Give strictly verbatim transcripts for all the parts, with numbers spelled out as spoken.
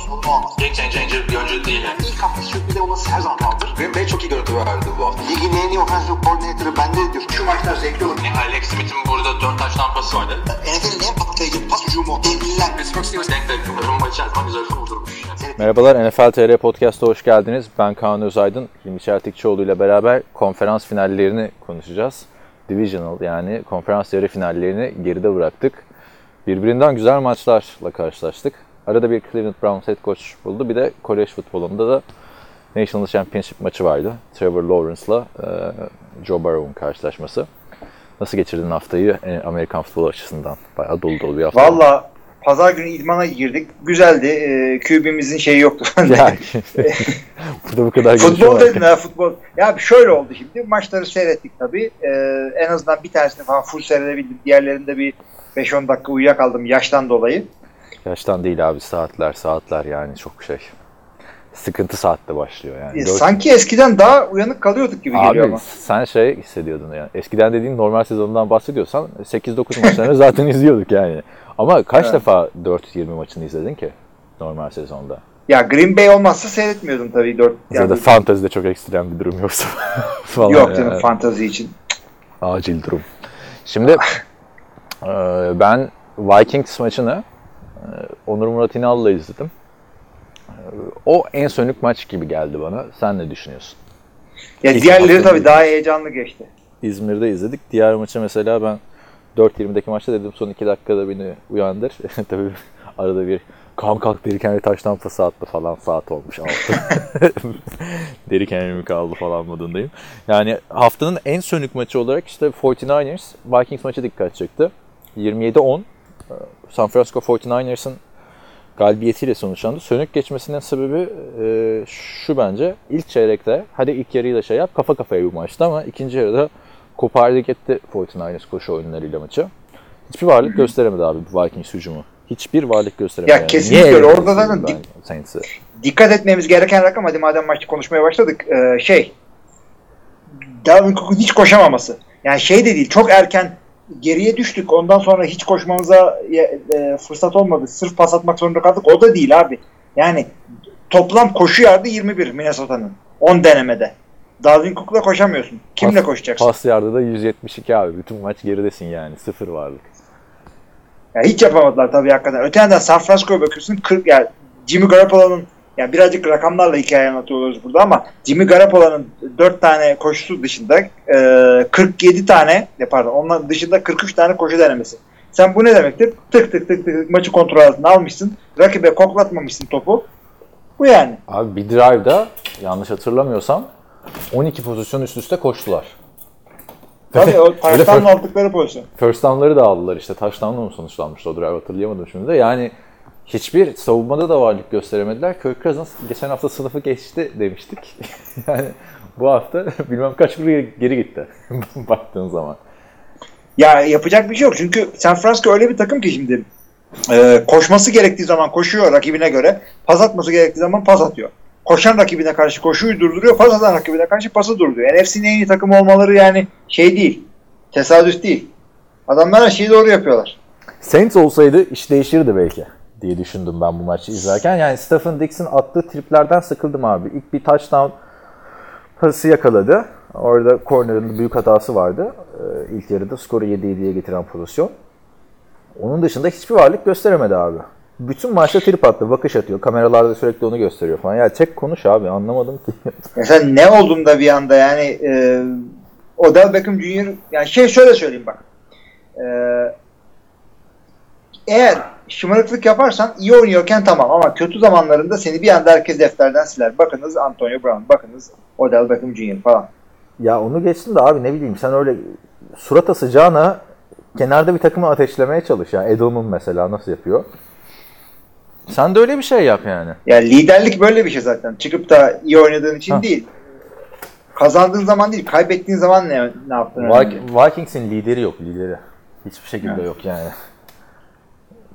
sorunu olmaz. Game changer bir oyuncu değil. Yani ilk hafta sürpriz olması her zaman kaldır. Green Bay çok iyi görüntü verdi bu hafta. Ligin en iyi offensive coordinator'ı bende diyor. Şu maçlar zevkli olur. Yani Alex Smith'in burada dört taş tampası vardı. N F L'in en patlayıcı pas ucumu. Devliler. Pittsburgh Steelers denk denk. Rumba içerisinde güzel kurdurmuş. Merhabalar, N F L T R Podcast'a hoş geldiniz. Ben Kaan Özaydın, Hilmiçer Tikçioğlu ile beraber konferans finallerini konuşacağız. Divisional yani konferans yarı finallerini geride bıraktık. Birbirinden güzel maçlarla karşılaştık. Arada bir Cleveland Browns head coach buldu. Bir de kolej futbolunda da National Championship maçı vardı. Trevor Lawrence'la Joe Burrow'un karşılaşması. Nasıl geçirdin haftayı Amerikan futbolu açısından? Bayağı dolu dolu bir hafta. Valla pazar günü idmana girdik. Güzeldi. Ee, Q B'mizin şeyi yoktu. Yani. Burada bu kadar futbol dedin ha futbol. Ya şöyle oldu şimdi. Maçları seyrettik tabii. Ee, en azından bir tanesini falan full seyredebildim. Diğerlerinde bir beş on dakika uyuyakaldım yaştan dolayı. Yaştan değil abi. Saatler saatler yani çok şey. Sıkıntı saatte başlıyor yani. E, sanki eskiden daha uyanık kalıyorduk gibi abi, geliyor ama. Abi sen şey hissediyordun yani. Eskiden dediğin normal sezondan bahsediyorsan sekiz dokuz maçlarını zaten izliyorduk yani. Ama kaç evet. defa dört yirmi maçını izledin ki normal sezonda? Ya Green Bay olmazsa seyretmiyordum tabii. dört Ya da fantezide çok ekstrem bir durum yoksa falan. Yok canım yani. Fantezi için. Acil durum. Şimdi ben Vikings maçını Onur Murat İnal'la izledim. O en sönük maç gibi geldi bana. Sen ne düşünüyorsun? Ya İlk diğerleri tabii daha heyecanlı geçti. İzmir'de izledik. Diğer maçı mesela ben dört yirmideki maçta dedim son iki dakikada beni uyandır. Tabii arada bir kam kalk Derrick Henry taş tampası attı falan saat olmuş altı. Derrick Henry mi kaldı falan modundayım. Yani haftanın en sönük maçı olarak işte kırk dokuzlar Vikings maçı dikkat çekti. yirmi yedi on San Francisco kırk dokuzlar'ın galibiyetiyle sonuçlandı. Sönük geçmesinin sebebi e, şu bence. İlk çeyrekte hadi ilk yarıyla şey yap kafa kafaya bir maçtı ama ikinci yarıda kopardı gitti kırk dokuzlar koşu oyunlarıyla maçı. Hiçbir varlık Hı-hı. gösteremedi abi Vikings hücumu. Hiçbir varlık gösteremedi. Ya yani. Kesinlikle öyle. Orada zaten dik- dikkat etmemiz gereken rakam hadi madem maçta konuşmaya başladık ee, şey Dalvin Cook'un hiç koşamaması. Yani şey de değil çok erken geriye düştük. Ondan sonra hiç koşmamıza e, fırsat olmadı. Sırf pas atmak zorunda kaldık. O da değil abi. Yani toplam koşu yardı yirmi bir Minnesota'nın. on denemede. Dalvin Cook'la koşamıyorsun. Kimle pas, koşacaksın? Pas yardı da yüz yetmiş iki abi. Bütün maç geridesin yani. Sıfır varlık. Ya hiç yapamadılar tabii hakikaten. Öte yandan San Francisco'ya bakıyorsun. kırk yani Jimmy Garoppolo'nun yani birazcık rakamlarla hikaye anlatıyoruz burada ama Jimmy Garoppolo'nun dört tane koşusu dışında kırk yedi tane pardon onların dışında kırk üç tane koşu denemesi. Sen bu ne demektir? Tık tık tık tık maçı kontrol altına almışsın. Rakibe koklatmamışsın topu. Bu yani. Abi bir drive'da yanlış hatırlamıyorsam on iki pozisyon üst üste koştular. Tabii o touchdown'la aldıkları pozisyon. First down'ları da aldılar işte. Touchdown'la mı sonuçlanmıştı o drive hatırlayamadım şimdi de. Yani hiçbir savunmada da varlık gösteremediler. Kirk Cousins geçen hafta sınıfı geçti demiştik. Yani bu hafta bilmem kaç buraya geri gitti baktığın zaman. Ya yapacak bir şey yok çünkü San Francisco öyle bir takım ki şimdi e, koşması gerektiği zaman koşuyor rakibine göre, pas atması gerektiği zaman pas atıyor. Koşan rakibine karşı koşuyu durduruyor, pas atan rakibine karşı pası durduruyor. N F C'nin en iyi takım olmaları yani şey değil, tesadüf değil. Adamlar her şeyi doğru yapıyorlar. Saints olsaydı iş değişirdi belki diye düşündüm ben bu maçı izlerken. Yani Stephen Dix'in attığı triplerden sıkıldım abi. İlk bir touchdown pası yakaladı. Orada corner'ın büyük hatası vardı. Ee, ilk yarıda skoru yedi yediye getiren pozisyon. Onun dışında hiçbir varlık gösteremedi abi. Bütün maçta trip attı, bakış atıyor. Kameralarda sürekli onu gösteriyor falan. Ya çek konuş abi, anlamadım ki. Mesela ne oldum da bir anda yani e, Odell Beckham Junior yani şey şöyle söyleyeyim bak. E, eğer şımarıklık yaparsan iyi oynuyorken tamam ama kötü zamanlarında seni bir anda herkes defterden siler. Bakınız Antonio Brown, bakınız Odell Beckham Junior falan. Ya onu geçtim de abi ne bileyim sen öyle surat asacağına kenarda bir takımı ateşlemeye çalış. Yani Edelman mesela nasıl yapıyor? Sen de öyle bir şey yap yani. Ya liderlik böyle bir şey zaten. Çıkıp da iyi oynadığın için ha. değil. Kazandığın zaman değil, kaybettiğin zaman ne, ne yaptın? Vik- Vikings'in lideri yok, lideri. Hiçbir şekilde evet. yok yani.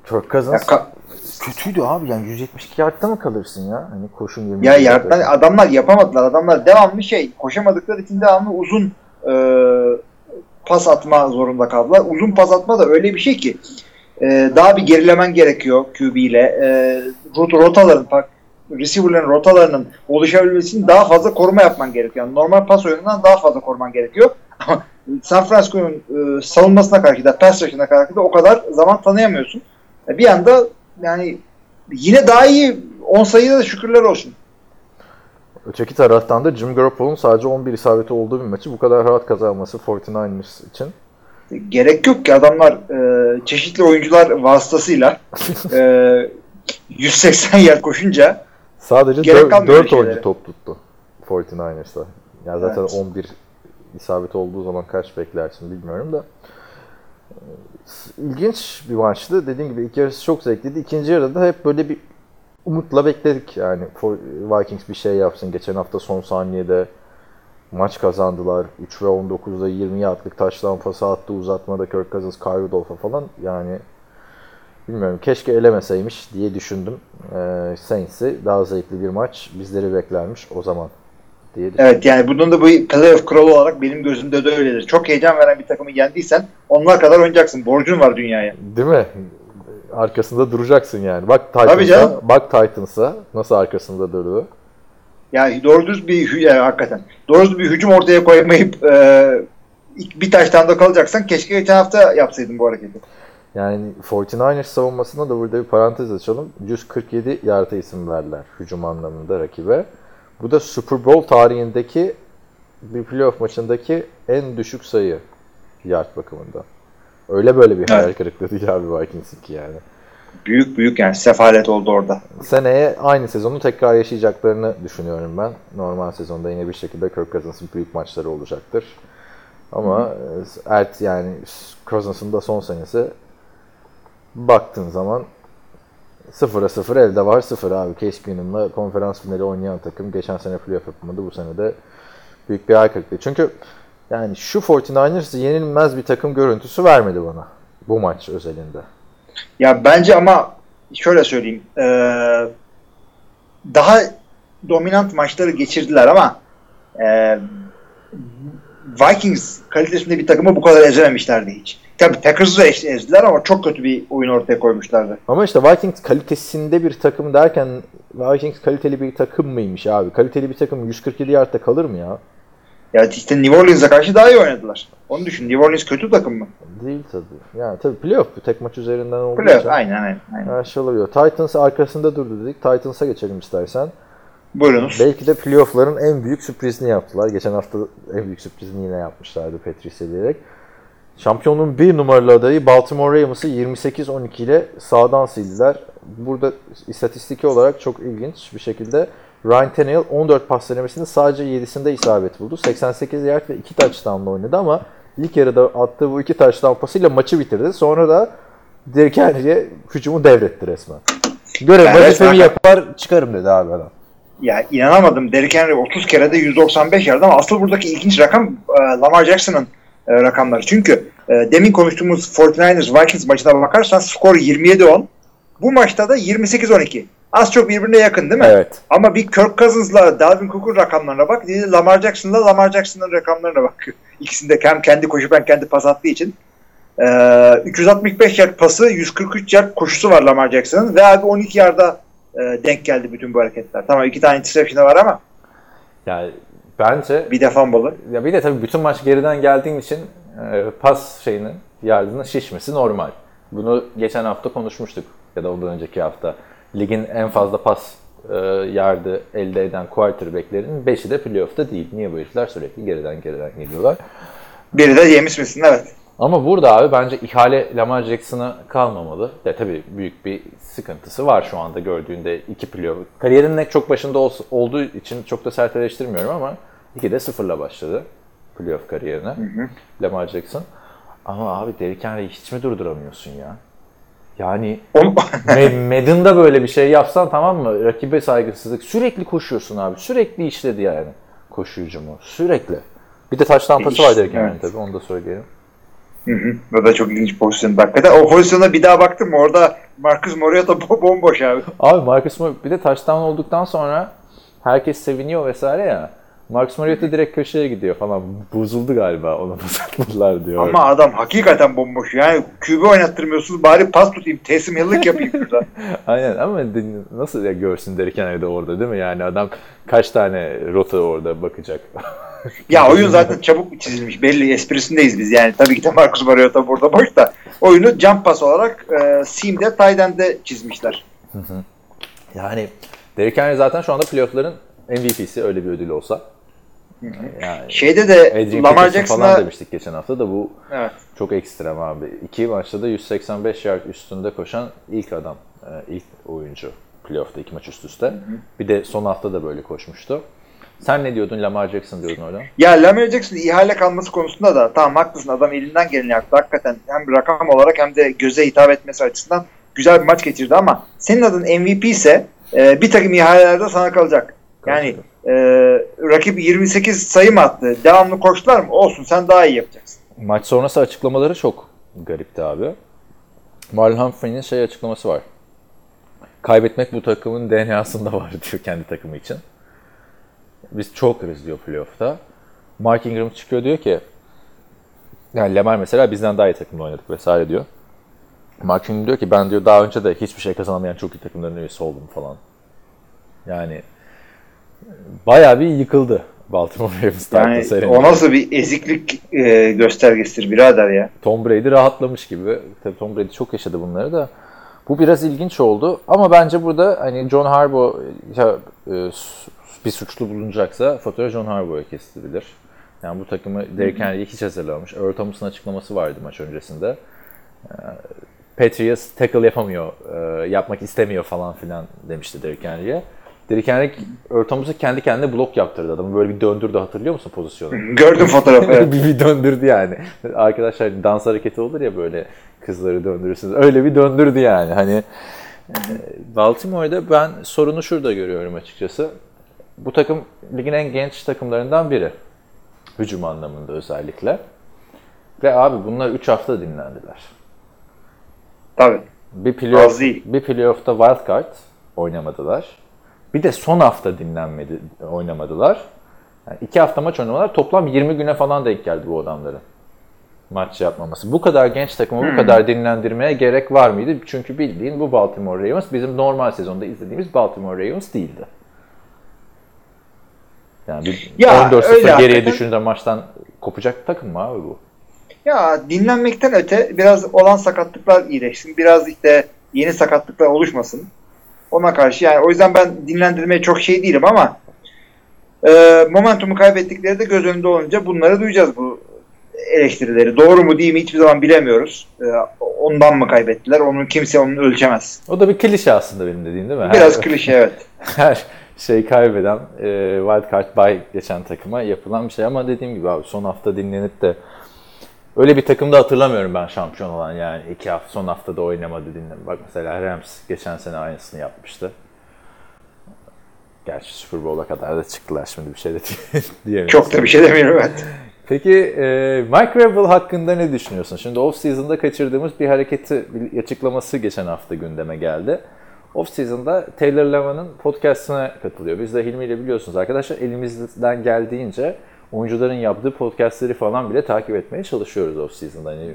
Kirk Cousins ka- kötüydü abi yani yüz yetmiş iki yardta mı kalırsın ya? Hani koşun yirmi. Ya yardtan adamlar yapamadılar. Adamlar devamlı şey koşamadıkları için devamlı uzun e, e, pas atma zorunda kaldılar. Uzun pas atma da öyle bir şey ki e, daha bir gerilemen gerekiyor Q B ile. E, rot- rotaların, receiver'ların rotalarının oluşabilmesini daha fazla koruma yapman gerekiyor. Yani normal pas oyunundan daha fazla koruman gerekiyor. San Francisco'nun e, savunmasına karşı da, pass rush'ına karşı da o kadar zaman tanıyamıyorsun. E, bir anda yani yine daha iyi on sayıda da şükürler olsun. Öteki taraftan da Jimmy Garoppolo'nun sadece on bir isabeti olduğu bir maçı bu kadar rahat kazanması kırk dokuzlar için. Gerek yok ki adamlar e, çeşitli oyuncular vasıtasıyla e, yüz seksen yard koşunca sadece dört oyuncu top tuttu kırk dokuzlar. Yani zaten evet. on bir isabeti olduğu zaman kaç beklersin bilmiyorum da. İlginç bir maçtı. Dediğim gibi ilk yarısı çok zevkliydi. İkinci yarıda hep böyle bir umutla bekledik yani Vikings bir şey yapsın. Geçen hafta son saniyede maç kazandılar. üç ve on dokuzda yirmi yardlık touchdown pası attı. Uzatmada Kirk Cousins, Kyle Rudolph'a falan yani bilmiyorum. Keşke elemeseymiş diye düşündüm. Ee, Saints'i daha zevkli bir maç bizleri beklermiş o zaman diye düşündüm. Evet yani bunun da bu playoff kuralı olarak benim gözümde de öyledir. Çok heyecan veren bir takımı yendiysen onlar kadar oynayacaksın. Borcun var dünyaya. Değil mi? Arkasında duracaksın yani. Bak Titans'a, bak Titans'a nasıl arkasında durdu. Yani doğru düz bir yani hakikaten. Doğru düz bir hücum ortaya koyamayıp e, bir taştan da kalacaksan keşke geçen hafta yapsaydın bu hareketi. Yani kırk dokuzlar savunmasına da burada bir parantez açalım. yüz kırk yedi yarda isim verdiler hücum anlamında rakibe. Bu da Super Bowl tarihindeki bir playoff maçındaki en düşük sayı yard bakımında. Öyle böyle bir hayal evet. kırıklığı değil abi Vikings'in ki yani. Büyük büyük yani sefalet oldu orada. Seneye aynı sezonu tekrar yaşayacaklarını düşünüyorum ben. Normal sezonda yine bir şekilde Kirk Cousins'ın büyük maçları olacaktır. Ama ert yani Cousins'ın da son senesi baktığın zaman sıfıra sıfır elde var sıfır abi. Case Keenum'la konferans finali oynayan takım geçen sene playoff yapamadı. Bu sene de büyük bir hayal kırıklığı. Çünkü yani şu kırk dokuzlar yenilmez bir takım görüntüsü vermedi bana bu maç özelinde. Ya bence ama şöyle söyleyeyim. Ee, daha dominant maçları geçirdiler ama e, Vikings kalitesinde bir takımı bu kadar ezememişlerdi hiç. Tabii Packers'ı ezdiler ama çok kötü bir oyun ortaya koymuşlardı. Ama işte Vikings kalitesinde bir takım derken Vikings kaliteli bir takım mıymış abi? Kaliteli bir takım yüz kırk yedi yardta kalır mı ya? Ya işte New Orleans'a karşı daha iyi oynadılar. Onu düşün. New Orleans kötü takım mı? Değil tabii. Yani tabii playoff bu. Tek maç üzerinden olduğu playoff, için. Aynen aynen. aynen. Her şey olabiliyor. Titans arkasında durdu dedik. Titans'a geçelim istersen. Buyurunuz. Belki de playoff'ların en büyük sürprizini yaptılar. Geçen hafta en büyük sürprizini yine yapmışlardı Patrice'e diyerek. Şampiyonun bir numaralı adayı Baltimore Ravens'ı yirmi sekiz on iki ile sağdan sildiler. Burada istatistik olarak çok ilginç bir şekilde Ryan Tannehill on dört pas denemesinde sadece yedisinde isabet buldu. seksen sekiz yard ve iki touchdown'la oynadı ama ilk yarıda attığı bu iki touchdown pasıyla maçı bitirdi. Sonra da Derrick Henry'e hücumu devretti resmen. Görev vazifemi yapar çıkarım dedi abi adam. Ya inanamadım. Derrick Henry otuz kere de yüz doksan beş yard ama asıl buradaki ilginç rakam Lamar Jackson'ın rakamları. Çünkü demin konuştuğumuz kırk dokuzlar Vikings maçına bakarsan skor yirmi yedi on. Bu maçta da yirmi sekiz on iki. Az çok birbirine yakın değil mi? Evet. Ama bir Kirk Cousins'la Dalvin Cook'un rakamlarına bak. Diğeri Lamar Jackson'la Lamar Jackson'ın rakamlarına bak. İkisinde hem kendi koşup hem kendi pas attığı için. Ee, üç yüz altmış beş yard pası, yüz kırk üç yard koşusu var Lamar Jackson'ın. Ve abi on iki yarda e, denk geldi bütün bu hareketler. Tamam iki tane interception'ı var ama. Yani bence. Bir de fumble. Ya bir de tabii bütün maç geriden geldiğin için e, pas şeyinin yardının şişmesi normal. Bunu geçen hafta konuşmuştuk. Ya da ondan önceki hafta. Ligin en fazla pas e, yardı elde eden quarterback'lerin beşi de playoff'ta değil. Niye bu herifler sürekli geriden geriden geliyorlar? Biri de yemiş misin? Evet. Ama burada abi bence ihale Lamar Jackson'a kalmamalı. Ya tabii büyük bir sıkıntısı var şu anda gördüğünde iki playoff. Kariyerinin çok başında ol, olduğu için çok da sert eleştirmiyorum ama iki de sıfırla başladı playoff kariyerine. Hı hı. Lamar Jackson. Ama abi Derrick Henry'i hiç mi durduramıyorsun ya? Yani Madden'da böyle bir şey yapsan tamam mı? Rakibe saygısızlık. Sürekli koşuyorsun abi. Sürekli işledi yani koşucumu. Sürekli. Bir de taş tampası var derken evet. Tabii onu da söyleyelim. Hı hı. O da çok ilginç pozisyon hakikaten. O pozisyona bir daha baktım mı orada Marcus Mariota bomboş abi. Abi Marcus Mariota bir de taştan olduktan sonra herkes seviniyor vesaire ya. Marcus Mariota direkt köşeye gidiyor falan. Bozuldu galiba, ona da satmadılar diyor. Ama adam hakikaten bomboş. Yani kübe oynattırmıyorsunuz, bari pas tutayım, teslim yıllık yapayım burada. Aynen, ama nasıl ya görsün Derrick Henry'de orada değil mi? Yani adam kaç tane rota orada bakacak. Ya oyun zaten çabuk çizilmiş. Belli, esprisindeyiz biz. Yani tabii ki de Marcus Mariota burada boş da. Oyunu jump pass olarak e, seam'de, tight end'de çizmişler. Hı hı. Yani Derrick Henry zaten şu anda playoff'ların M V P'si, öyle bir ödül olsa. Yani şeyde de Lamar Jackson'a falan demiştik geçen hafta da bu evet. Çok ekstrem abi. İki maçta da yüz seksen beş yard üstünde koşan ilk adam, ilk oyuncu playoff'ta iki maç üst üste. Hı hı. Bir de son hafta da böyle koşmuştu. Sen ne diyordun? Lamar Jackson diyordun orada. Ya Lamar Jackson ihale kalması konusunda da tamam haklısın, adam elinden geleni yaptı. Hakikaten hem rakam olarak hem de göze hitap etmesi açısından güzel bir maç geçirdi ama senin adın M V P ise e, bir takım ihalelerde sana kalacak. Yani e, rakip yirmi sekiz sayı mı attı? Devamlı koştular mı? Olsun, sen daha iyi yapacaksın. Maç sonrası açıklamaları çok garipti abi. Marlon Humphrey'nin şey açıklaması var. Kaybetmek bu takımın D N A'sında var diyor kendi takımı için. Biz çok hırız diyor playoff'ta. Mark Ingram çıkıyor diyor ki yani Lamar mesela bizden daha iyi takımla oynadık vesaire diyor. Mark Ingram diyor ki ben diyor daha önce de hiçbir şey kazanamayan çok iyi takımların üyesi oldum falan. Yani bayağı bir yıkıldı Baltimore Ravens. Yani o nasıl bir eziklik e, göstergesidir birader ya. Tom Brady rahatlamış gibi. Tabii Tom Brady çok yaşadı bunları da. Bu biraz ilginç oldu ama bence burada hani John Harbaugh ya, e, bir suçlu bulunacaksa fatura John Harbaugh'a kesilebilir. Yani bu takımı Derrick Henry'i hiç hazırlamamış. Earl Thomas'ın açıklaması vardı maç öncesinde. Patriots tackle yapamıyor, yapmak istemiyor falan filan demişti Derrick Henry'e. Derrick Henry Earl Thomas'ı kendi kendine blok yaptırdı adamı. Böyle bir döndürdü, hatırlıyor musun pozisyonu? Gördüm fotoğrafı. Evet. bir, bir döndürdü yani. Arkadaşlar dans hareketi olur ya böyle kızları döndürürsünüz. Öyle bir döndürdü yani. Hani Baltimore'da ben sorunu şurada görüyorum açıkçası. Bu takım ligin en genç takımlarından biri. Hücum anlamında özellikle. Ve abi bunlar üç hafta dinlendiler. Tabii. Bir playoff, bir playoff'ta wild card oynamadılar. Bir de son hafta dinlenmedi, oynamadılar. Yani iki hafta maç oynamadılar. Toplam yirmi güne falan denk geldi bu adamların maç yapmaması. Bu kadar genç takımı hmm. bu kadar dinlendirmeye gerek var mıydı? Çünkü bildiğin bu Baltimore Ravens bizim normal sezonda izlediğimiz Baltimore Ravens değildi. Yani bir ya, on dört sıfır geriye düşünce maçtan kopacak takım mı abi bu? Ya dinlenmekten öte biraz olan sakatlıklar iyileşsin. Biraz işte yeni sakatlıklar oluşmasın. Ona karşı yani o yüzden ben dinlendirmeye çok şey değilim ama e, momentumu kaybettikleri de göz önünde olunca bunları duyacağız, bu eleştirileri. Doğru mu değil mi hiçbir zaman bilemiyoruz. E, ondan mı kaybettiler? Onu kimse onu ölçemez. O da bir klişe aslında benim dediğim değil mi? Biraz her, klişe evet. Her şey kaybeden e, wild card bye geçen takıma yapılan bir şey ama dediğim gibi abi son hafta dinlenip de öyle bir takımda hatırlamıyorum ben şampiyon olan yani iki hafta son haftada oynamadı dinlenip. Bak mesela Rams geçen sene aynısını yapmıştı. Gerçi Super Bowl'a kadar da çıktılar, şimdi bir şey de diyemiyorum. Çok da bir şey demiyorum ben. Peki e, Mike Vrabel hakkında ne düşünüyorsun? Şimdi off-season'da kaçırdığımız bir hareketi, bir açıklaması geçen hafta gündeme geldi. Off-season'da Taylor Lewan'ın podcast'ına katılıyor. Biz de Hilmi ile biliyorsunuz arkadaşlar elimizden geldiğince oyuncuların yaptığı podcast'leri falan bile takip etmeye çalışıyoruz off-season'da. Yani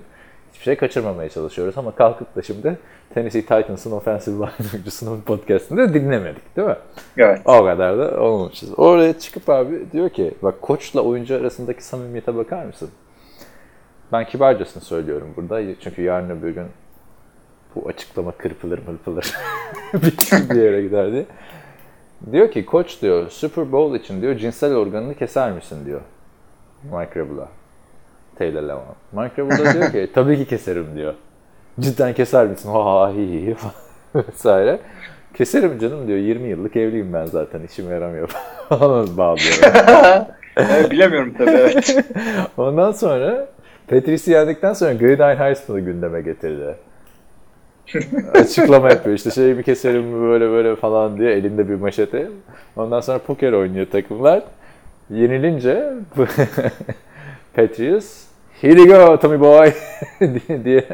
hiçbir şey kaçırmamaya çalışıyoruz ama kalkıp da şimdi Tennessee Titans'ın offensive line oyuncusunun podcast'ını da dinlemedik değil mi? Evet. O kadar da olmamışız. Oraya çıkıp abi diyor ki bak koçla oyuncu arasındaki samimiyete bakar mısın? Ben kibarcasını söylüyorum burada çünkü yarın öbür gün bu açıklama kırpılır mırpılır bütün bir yere giderdi. Diyor ki koç diyor Super Bowl için diyor cinsel organını keser misin diyor Mike Vrabel'a. Taylor Lewan. Mike Vrabel diyor ki tabii ki keserim diyor. Cidden keser misin? Ha hi hi vesaire. Keserim canım diyor. yirmi yıllık evliyim ben zaten. İşime yaramıyor falan bağlıyorum. Yani bilemiyorum tabii evet. Ondan sonra Patrice'i yendikten sonra Gridiron High School'u gündeme getirdi. Açıklama yapıyor işte şey bir keserim böyle böyle falan diye elinde bir maşete. Ondan sonra poker oynuyor takımlar. Yenilince Patriots here you go Tommy boy diye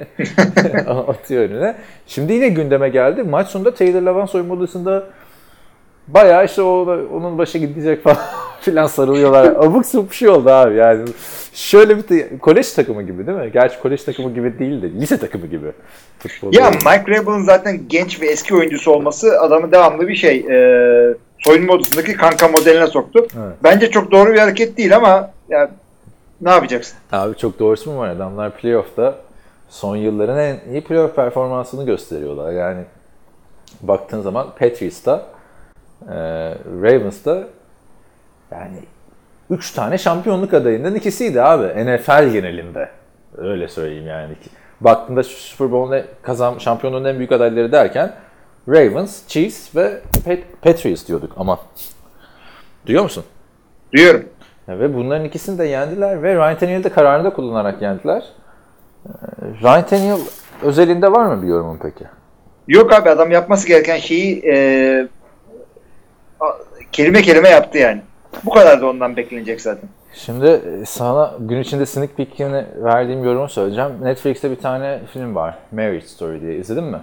atıyor önüne. Şimdi yine gündeme geldi. Maç sonunda Taylor Lewan soyunma odasında bayağı işte o, onun başa gidecek falan filan sarılıyorlar. Abuk sabuk bir şey oldu abi yani. Şöyle bir te- kolej takımı gibi değil mi? Gerçi kolej takımı gibi değil de lise takımı gibi. Futbolu ya yani. Mike Vrabel'ın zaten genç ve eski oyuncusu olması adamı devamlı bir şey e, soyunma odasındaki kanka modeline soktu. Evet. Bence çok doğru bir hareket değil ama yani, ne yapacaksın? Abi çok doğrusu mu var? Adamlar playoff'ta son yılların en iyi playoff performansını gösteriyorlar. Yani baktığın zaman Patriots'ta e, Ravens'ta yani üç tane şampiyonluk adayından ikisiydi abi. N F L genelinde. Öyle söyleyeyim yani. Baktığında Super Bowl'un kazan şampiyonluğun en büyük adayları derken Ravens, Chiefs ve Pat- Patriots diyorduk ama. Duyuyor musun? Duyuyorum. Ve bunların ikisini de yendiler ve Ryan Tannehill'i de kararında kullanarak yendiler. Ryan Tannehill özelinde var mı bir yorumun peki? Yok abi, adam yapması gereken şeyi e, kelime kelime yaptı yani. Bu kadar da ondan beklenecek zaten. Şimdi sana gün içinde sneak peek'ini verdiğim yorumu söyleyeceğim. Netflix'te bir tane film var. Marriage Story diye. İzledin mi?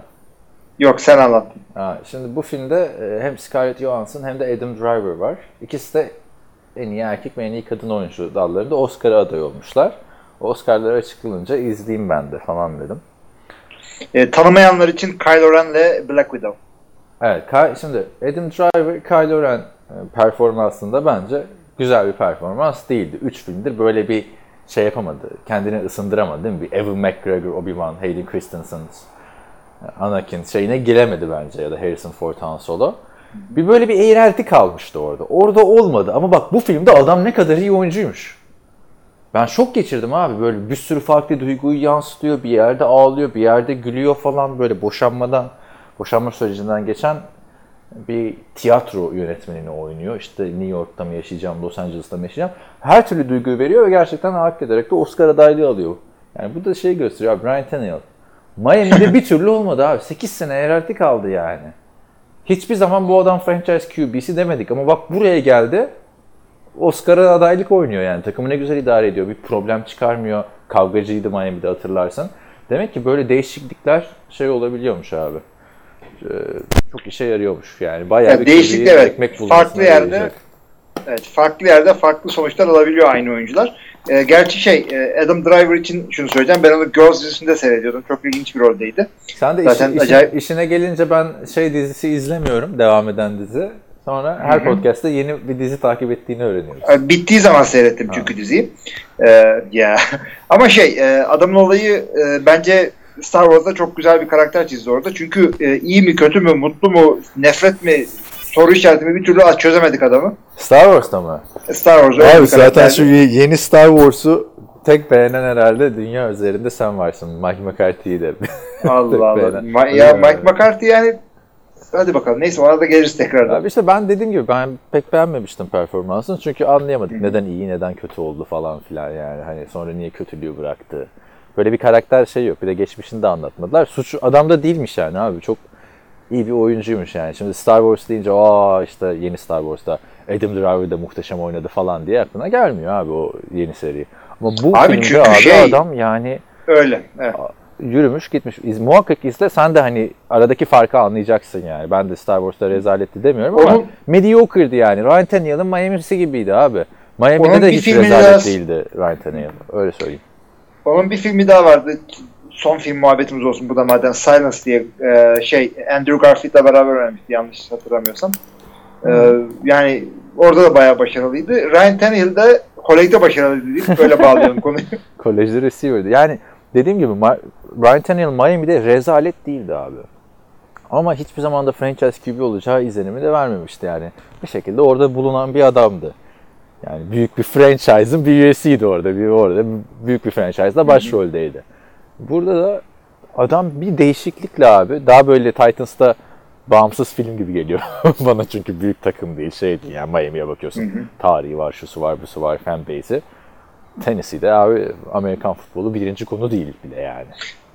Yok, sen anlattın. Ha, şimdi bu filmde hem Scarlett Johansson hem de Adam Driver var. İkisi de en iyi erkek ve en iyi kadın oyuncu dallarında Oscar'a aday olmuşlar. Oscar'lara açıklanınca izleyeyim ben de falan dedim. E, tanımayanlar için Kylo Ren ile Black Widow. Evet, şimdi Adam Driver, Kylo Ren performansında bence güzel bir performans değildi. Üç filmdir böyle bir şey yapamadı, kendini ısındıramadı değil mi? Bir Ewan McGregor, Obi-Wan, Hayden Christensen, Anakin şeyine giremedi bence ya da Harrison Ford Han Solo. Bir böyle bir eğrelti kalmıştı orada. Orada olmadı ama bak bu filmde adam ne kadar iyi oyuncuymuş. Ben şok geçirdim abi, böyle bir sürü farklı duyguyu yansıtıyor, bir yerde ağlıyor, bir yerde gülüyor falan, böyle boşanmadan, boşanma sürecinden geçen bir tiyatro yönetmenini oynuyor. İşte New York'ta mı yaşayacağım, Los Angeles'ta mı yaşayacağım? Her türlü duyguyu veriyor ve gerçekten hak ederek de Oscar adaylığı alıyor. Yani bu da şey gösteriyor abi, Ryan Tannehill. Miami'de bir türlü olmadı abi. sekiz sene ererti kaldı yani. Hiçbir zaman bu adam franchise Q B'si demedik ama bak buraya geldi. Oscar'a adaylık oynuyor yani. Takımı ne güzel idare ediyor. Bir problem çıkarmıyor. Kavgacıydı Miami'de hatırlarsın. Demek ki böyle değişiklikler şey olabiliyormuş abi. Çok işe yarıyormuş yani. Bayağı yani bir değişiklik, evet. Ekmek farklı yerde gelecek. Evet, farklı yerde farklı sonuçlar alabiliyor aynı oyuncular. E, gerçi şey Adam Driver için şunu söyleyeceğim. Ben onu Girls dizisinde seyrediyordum. Çok ilginç bir roldeydi. Sen de zaten işi, acayip... işine, işine gelince ben şey dizisi izlemiyorum. Devam eden dizi. Sonra her Hı-hı. podcast'ta yeni bir dizi takip ettiğini öğreniyoruz. Bittiği zaman seyrettim ha. çünkü diziyi. Ee, ya yeah. Ama şey adamın olayı bence Star Wars'da çok güzel bir karakter çizdi orada. Çünkü iyi mi, kötü mü, mutlu mu, nefret mi, soru işareti mi bir türlü çözemedik adamı. Star Wars'ta mı? Star Wars'ta. Abi zaten şu yeni Star Wars'u tek beğenen herhalde dünya üzerinde sen varsın. Mike McCarthy'yi de. Allah Allah. Ma- ya Mike McCarthy yani. Hadi bakalım. Neyse, ona da geliriz tekrardan. Abi işte ben dediğim gibi ben pek beğenmemiştim performansını. Çünkü anlayamadık neden iyi, neden kötü oldu falan filan yani. Hani sonra niye kötülüğü bıraktı. Böyle bir karakter şey yok. Bir de geçmişini de anlatmadılar. Suç adamda değilmiş yani abi. Çok iyi bir oyuncuymuş yani. Şimdi Star Wars deyince aa işte yeni Star Wars'ta Adam Driver da muhteşem oynadı falan diye aklına gelmiyor abi o yeni seri. Ama bu abi filmde abi şey, adam yani öyle. Evet. Yürümüş gitmiş. İz, muhakkak izle. Sen de hani aradaki farkı anlayacaksın yani. Ben de Star Wars'ta rezaletti demiyorum ama onun, mediocre'di yani. Ryan Tannehill'in Miami'si gibiydi abi. Miami'de de hiç rezalet daha, değildi Ryan Tannehill. Öyle söyleyeyim. Onun bir filmi daha vardı. Son film muhabbetimiz olsun bu da madem. Silence diye e, şey Andrew Garfield'la beraber oynamıştı yanlış hatırlamıyorsam. E, hmm. Yani orada da bayağı başarılıydı. Ryan Tannehill de kolejde başarılıydı deyip böyle bağlayalım konuyu. Kolejde receiver'di. Yani dediğim gibi Ryan Tannehill Miami'de rezalet değildi abi. Ama hiçbir zaman da franchise Q B olacağı izlenimi de vermemişti yani. Bir şekilde orada bulunan bir adamdı. Yani büyük bir franchise'ın bir üyesiydi orada. Bir orada büyük bir franchise'da başroldeydi. Burada da adam bir değişiklikle abi. Daha böyle Titans'ta bağımsız film gibi geliyor bana çünkü büyük takım değil şeydi. Yani Miami'ye bakıyorsun. Tarihi var, şusu var, busu var, fanbase'i. Tennessee'de abi Amerikan futbolu birinci konu değil bile yani.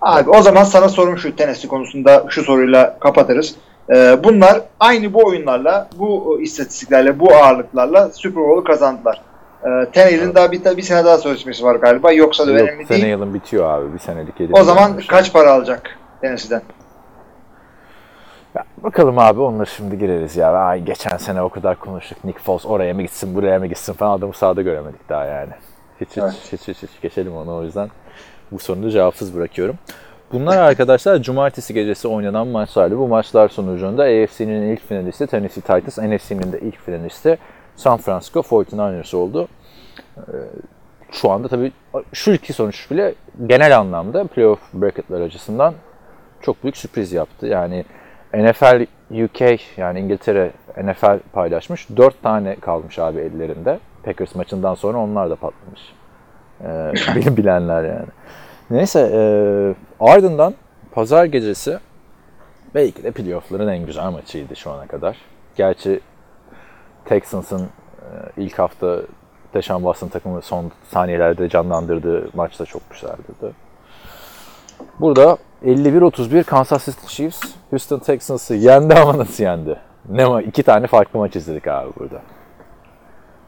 Abi o zaman sana sorum şu, Tennessee konusunda şu soruyla kapatırız. Ee, bunlar aynı bu oyunlarla, bu istatistiklerle, bu ağırlıklarla Super Bowl'u kazandılar. Ee, Tannehill'in evet. daha bir, bir sene daha sözleşmesi var galiba. Yoksa da Yok, önemli değil. Tannehill'in bitiyor abi. Bir senelik. O zaman kaç para alacak Tennessee'den? Ya, bakalım abi, onunla şimdi gireriz ya. Ay, geçen sene o kadar konuştuk. Nick Foles oraya mı gitsin, buraya mı gitsin falan, adamı sahada göremedik daha yani. Hiç hiç, evet. hiç hiç hiç geçelim onu, o yüzden bu sorunu cevapsız bırakıyorum. Bunlar arkadaşlar cumartesi gecesi oynanan maçlardı. Bu maçlar sonucunda A F C'nin ilk finalisti Tennessee Titans, N F C'nin de ilk finalisti San Francisco kırk dokuzers oldu. Şu anda tabii şu iki sonuç bile genel anlamda playoff bracketler açısından çok büyük sürpriz yaptı. Yani N F L U K, yani İngiltere N F L paylaşmış. Dört tane kalmış abi ellerinde. Packers maçından sonra onlar da patlamış. Ee, bilenler yani. Neyse, e, ardından pazar gecesi belki de playoff'ların en güzel maçıydı şu ana kadar. Gerçi Texans'ın e, ilk hafta Deshaun Watson takımı son saniyelerde canlandırdığı maç da çok güzeldi. Burada elli bir otuz bir Kansas City Chiefs Houston Texans'ı yendi ama nasıl yendi? Ne ma- iki tane farklı maç izledik abi burada.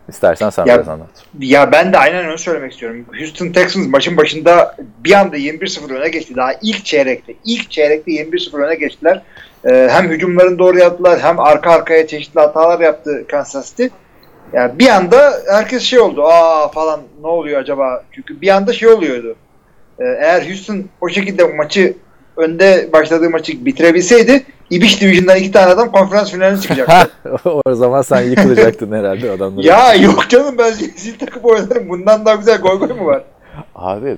İstersen sen ya, biraz anlat. Ya ben de aynen onu söylemek istiyorum. Houston Texans maçın başında bir anda yirmi bir sıfır öne geçti. Daha ilk çeyrekte. İlk çeyrekte yirmi bir sıfır öne geçtiler. Ee, hem hücumlarını doğru yaptılar, hem arka arkaya çeşitli hatalar yaptı Kansas City. Yani bir anda herkes şey oldu. Aa falan, ne oluyor acaba? Çünkü bir anda şey oluyordu. Ee, eğer Houston o şekilde maçı, önde başladığı maçı bitirebilseydi, İbiş Division'dan iki tane adam konferans finaline çıkacaktı. O zaman sen yıkılacaktın herhalde adamları. Ya yok canım, ben zil takıp oynarım. Bundan daha güzel gol gol mu var? Abi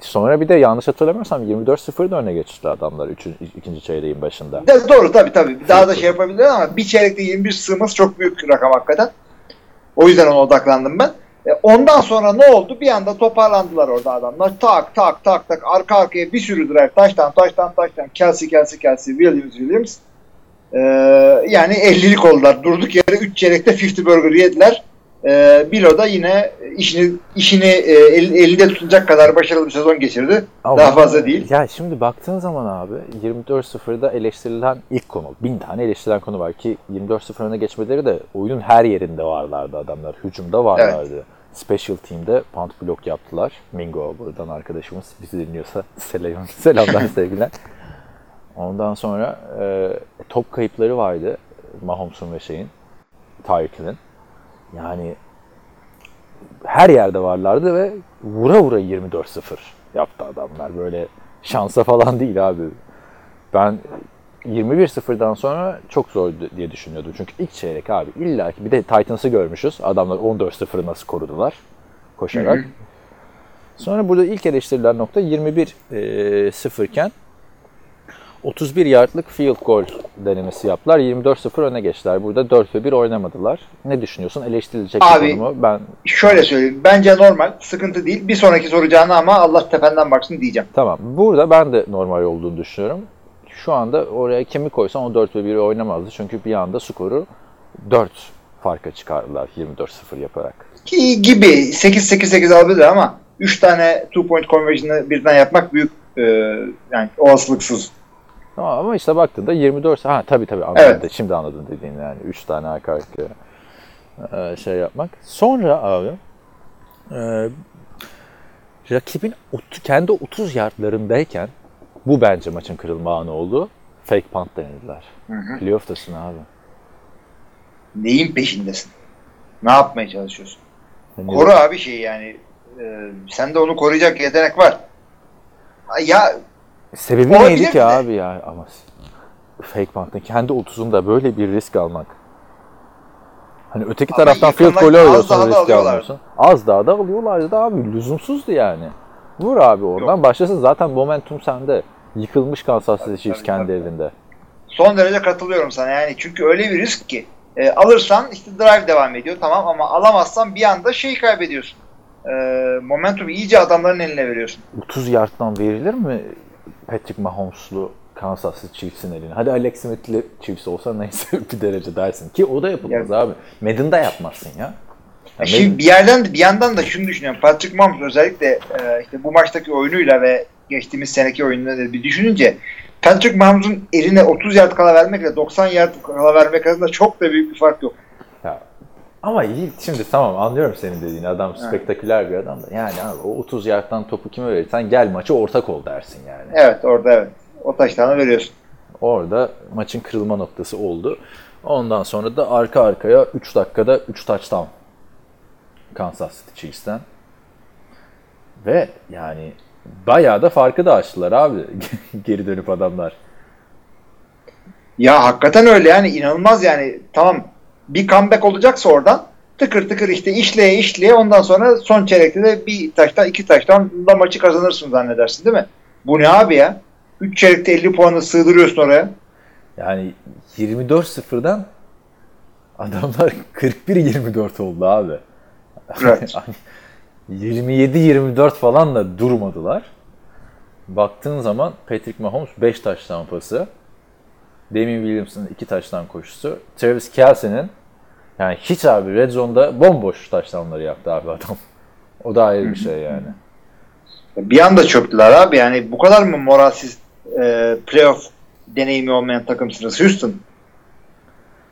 sonra bir de yanlış hatırlamıyorsam yirmi dört sıfır öne geçti adamlar ikinci çeyreğin başında. De, doğru tabii tabii. Daha da şey yapabilir ama bir çeyrekte yirmi bir sığması çok büyük rakam hakikaten. O yüzden ona odaklandım ben. Ondan sonra ne oldu? Bir anda toparlandılar orada adamlar. Tak tak tak tak arka arkaya bir sürü drive. Taştan taştan taştan. Kelsey Kelsey Kelsey. Williams Williams. Ee, yani ellilik oldular. Durduk yere üç çeyrekte elli burger yediler. Ee, Bilo da yine işini işini el, elde tutacak kadar başarılı bir sezon geçirdi. Ama daha fazla değil. Ya şimdi baktığın zaman abi yirmi dört sıfırda eleştirilen ilk konu. Bin tane eleştirilen konu var ki yirmi dört sıfır öne geçmeleri de oyunun her yerinde varlardı adamlar. Hücumda varlardı. Evet. Special Team'de punt block yaptılar. Mingo buradan arkadaşımız bizi dinliyorsa selam, selamlar sevgiler. Ondan sonra e, top kayıpları vardı. Mahomes'un ve şeyin, Tyreek Hill'in. Yani her yerde varlardı ve vura vura yirmi dört sıfır yaptı adamlar. Böyle şansa falan değil abi. Ben yirmi bir sıfırdan sonra çok zor diye düşünüyordum. Çünkü ilk çeyrek abi illaki, bir de Titans'ı görmüşüz. Adamlar on dört sıfırı nasıl korudular koşarak. Hı hı. Sonra burada ilk eleştirilen nokta yirmi bir sıfır iken otuz bir yardlık field goal denemesi yaptılar. yirmi dört sıfır öne geçtiler. Burada dört bir oynamadılar. Ne düşünüyorsun? Eleştirilecek bir konu mu? Ben şöyle söyleyeyim. Bence normal. Sıkıntı değil. Bir sonraki soracağını ama Allah tependen baksın diyeceğim. Tamam. Burada ben de normal olduğunu düşünüyorum. Şu anda oraya kimi koysan o dört bir oynamazdı. Çünkü bir anda skoru dört farka çıkardılar yirmi dört sıfır yaparak. Ki gibi sekiz sekiz sekiz alabilir ama üç tane two point conversion'ı birden yapmak büyük e, yani olasılıksız. Tamam, ama işte baktığında yirmi dört ha tabii tabii anladım. Evet. Şimdi anladım dediğin, yani üç tane arka arkaya şey yapmak. Sonra abi e, rakibin kendi otuz yardlarındayken, bu bence maçın kırılma anı oldu. Fake punt denediler. Playoff'tasın abi. Neyin peşindesin? Ne yapmaya çalışıyorsun? Ne Koru diyorsun? Abi şey yani. E, sende onu koruyacak yetenek var. Ya sebebi neydi ki abi ya? Ama fake punt'ın kendi otuzunda böyle bir risk almak. Hani öteki abi taraftan field goal'ü alıyorsun, risk alıyorsun. Az daha da alıyorlardı da abi. Lüzumsuzdu yani. Vur abi oradan. Yok. Başlasın. Zaten momentum sende. Yıkılmış Kansas City Chiefs kendi tabii. evinde. Son derece katılıyorum sana yani. Çünkü öyle bir risk ki. E, alırsan işte drive devam ediyor tamam, ama alamazsan bir anda şey kaybediyorsun. E, momentumu iyice adamların eline veriyorsun. otuz yardtan verilir mi Patrick Mahomes'lu Kansas City Chiefs'in eline? Hadi Alex Smith'li Chiefs olsa neyse bir derece dersin. Ki o da yapılmaz yani, abi. Madden'da yapmazsın ya. Yani şimdi bir yerden bir yandan da şunu düşünüyorum. Patrick Mahomes özellikle e, işte bu maçtaki oyunuyla ve geçtiğimiz seneki oyunuyla da bir düşününce, Patrick Mahomes'un eline otuz yard kala vermekle doksan yard kala vermek arasında çok da büyük bir fark yok. Ya, ama iyi, şimdi tamam anlıyorum senin dediğini. Adam spektaküler bir adam da. Yani abi, o otuz yardtan topu kime verirsen gel maça ortak ol dersin yani. Evet orada evet. O taştanı veriyorsun. Orada maçın kırılma noktası oldu. Ondan sonra da arka arkaya üç dakikada üç touchdown Kansas City Chiefs'ten. Ve yani bayağı da farkı da açtılar abi geri dönüp adamlar. Ya hakikaten öyle yani, inanılmaz yani. Tamam, bir comeback olacaksa oradan tıkır tıkır işte işleye işleye ondan sonra son çeyrekte de bir taştan iki taştan da maçı kazanırsın zannedersin değil mi? Bu ne abi ya? üç çeyrekte elli puanı sığdırıyorsun oraya. Yani yirmi dört sıfırdan adamlar kırk bir yirmi dört oldu abi. Evet. yirmi yedi yirmi dört falan da durmadılar. Baktığın zaman Patrick Mahomes beş touchdown pası, Damien Williamson'ın iki touchdown koşusu, Travis Kelce'nin yani hiç abi red zone'da bomboş touchdownları yaptı abi adam. O da ayrı bir şey yani. Bir anda çöktüler abi yani. Bu kadar mı moralsiz e, playoff deneyimi olmayan takımsınız Houston?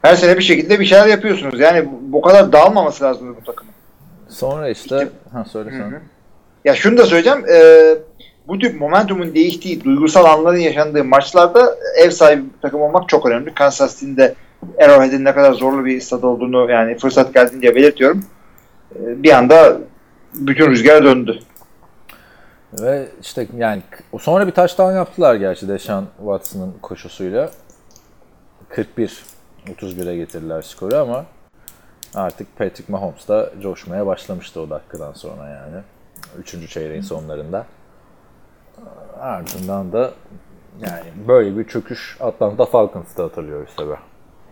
Her sene bir şekilde bir şeyler yapıyorsunuz. Yani bu kadar dağılmaması lazım bu takımın. Sonra işte, işte ha söyle sen. Ya şunu da söyleyeceğim. E, bu tip momentumun değiştiği, duygusal anların yaşandığı maçlarda ev sahibi takım olmak çok önemli. Kansas City'de Arrowhead'in ne kadar zorlu bir stat olduğunu yani fırsat geldiğince belirtiyorum. E, bir anda bütün rüzgar döndü. Ve işte yani sonra bir touchdown yaptılar gerçi Deshaun Watson'ın koşusuyla. kırk bir otuz bire getirdiler skoru ama artık Patrick Mahomes da coşmaya başlamıştı o dakikadan sonra yani. Üçüncü çeyreğin sonlarında. Ardından da yani böyle bir çöküş Atlanta Falcons'ı da hatırlıyoruz tabii.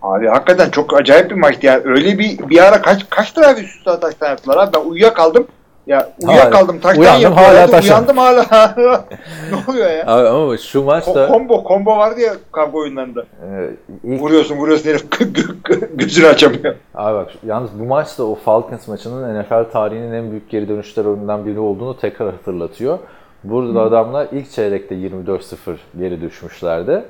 Abi hakikaten çok acayip bir maçtı ya. Öyle bir bir ara kaç kaç tane üst üste touchdown yaptılar abi. Ben uyuyakaldım. Ya uyuyakaldım, taştan yapıyorlardı, uyandım hala. Ne oluyor ya? Abi, ama şu maçta... Combo, combo vardı ya kavga oyunlarında. Ee, ilk... Vuruyorsun, vuruyorsun herif gözünü açamıyor. Abi bak, yalnız bu maçta o Falcons maçının N F L tarihinin en büyük geri dönüşler oyunundan biri olduğunu tekrar hatırlatıyor. Burada Hı. adamlar ilk çeyrekte yirmi dört sıfır geri düşmüşlerdi.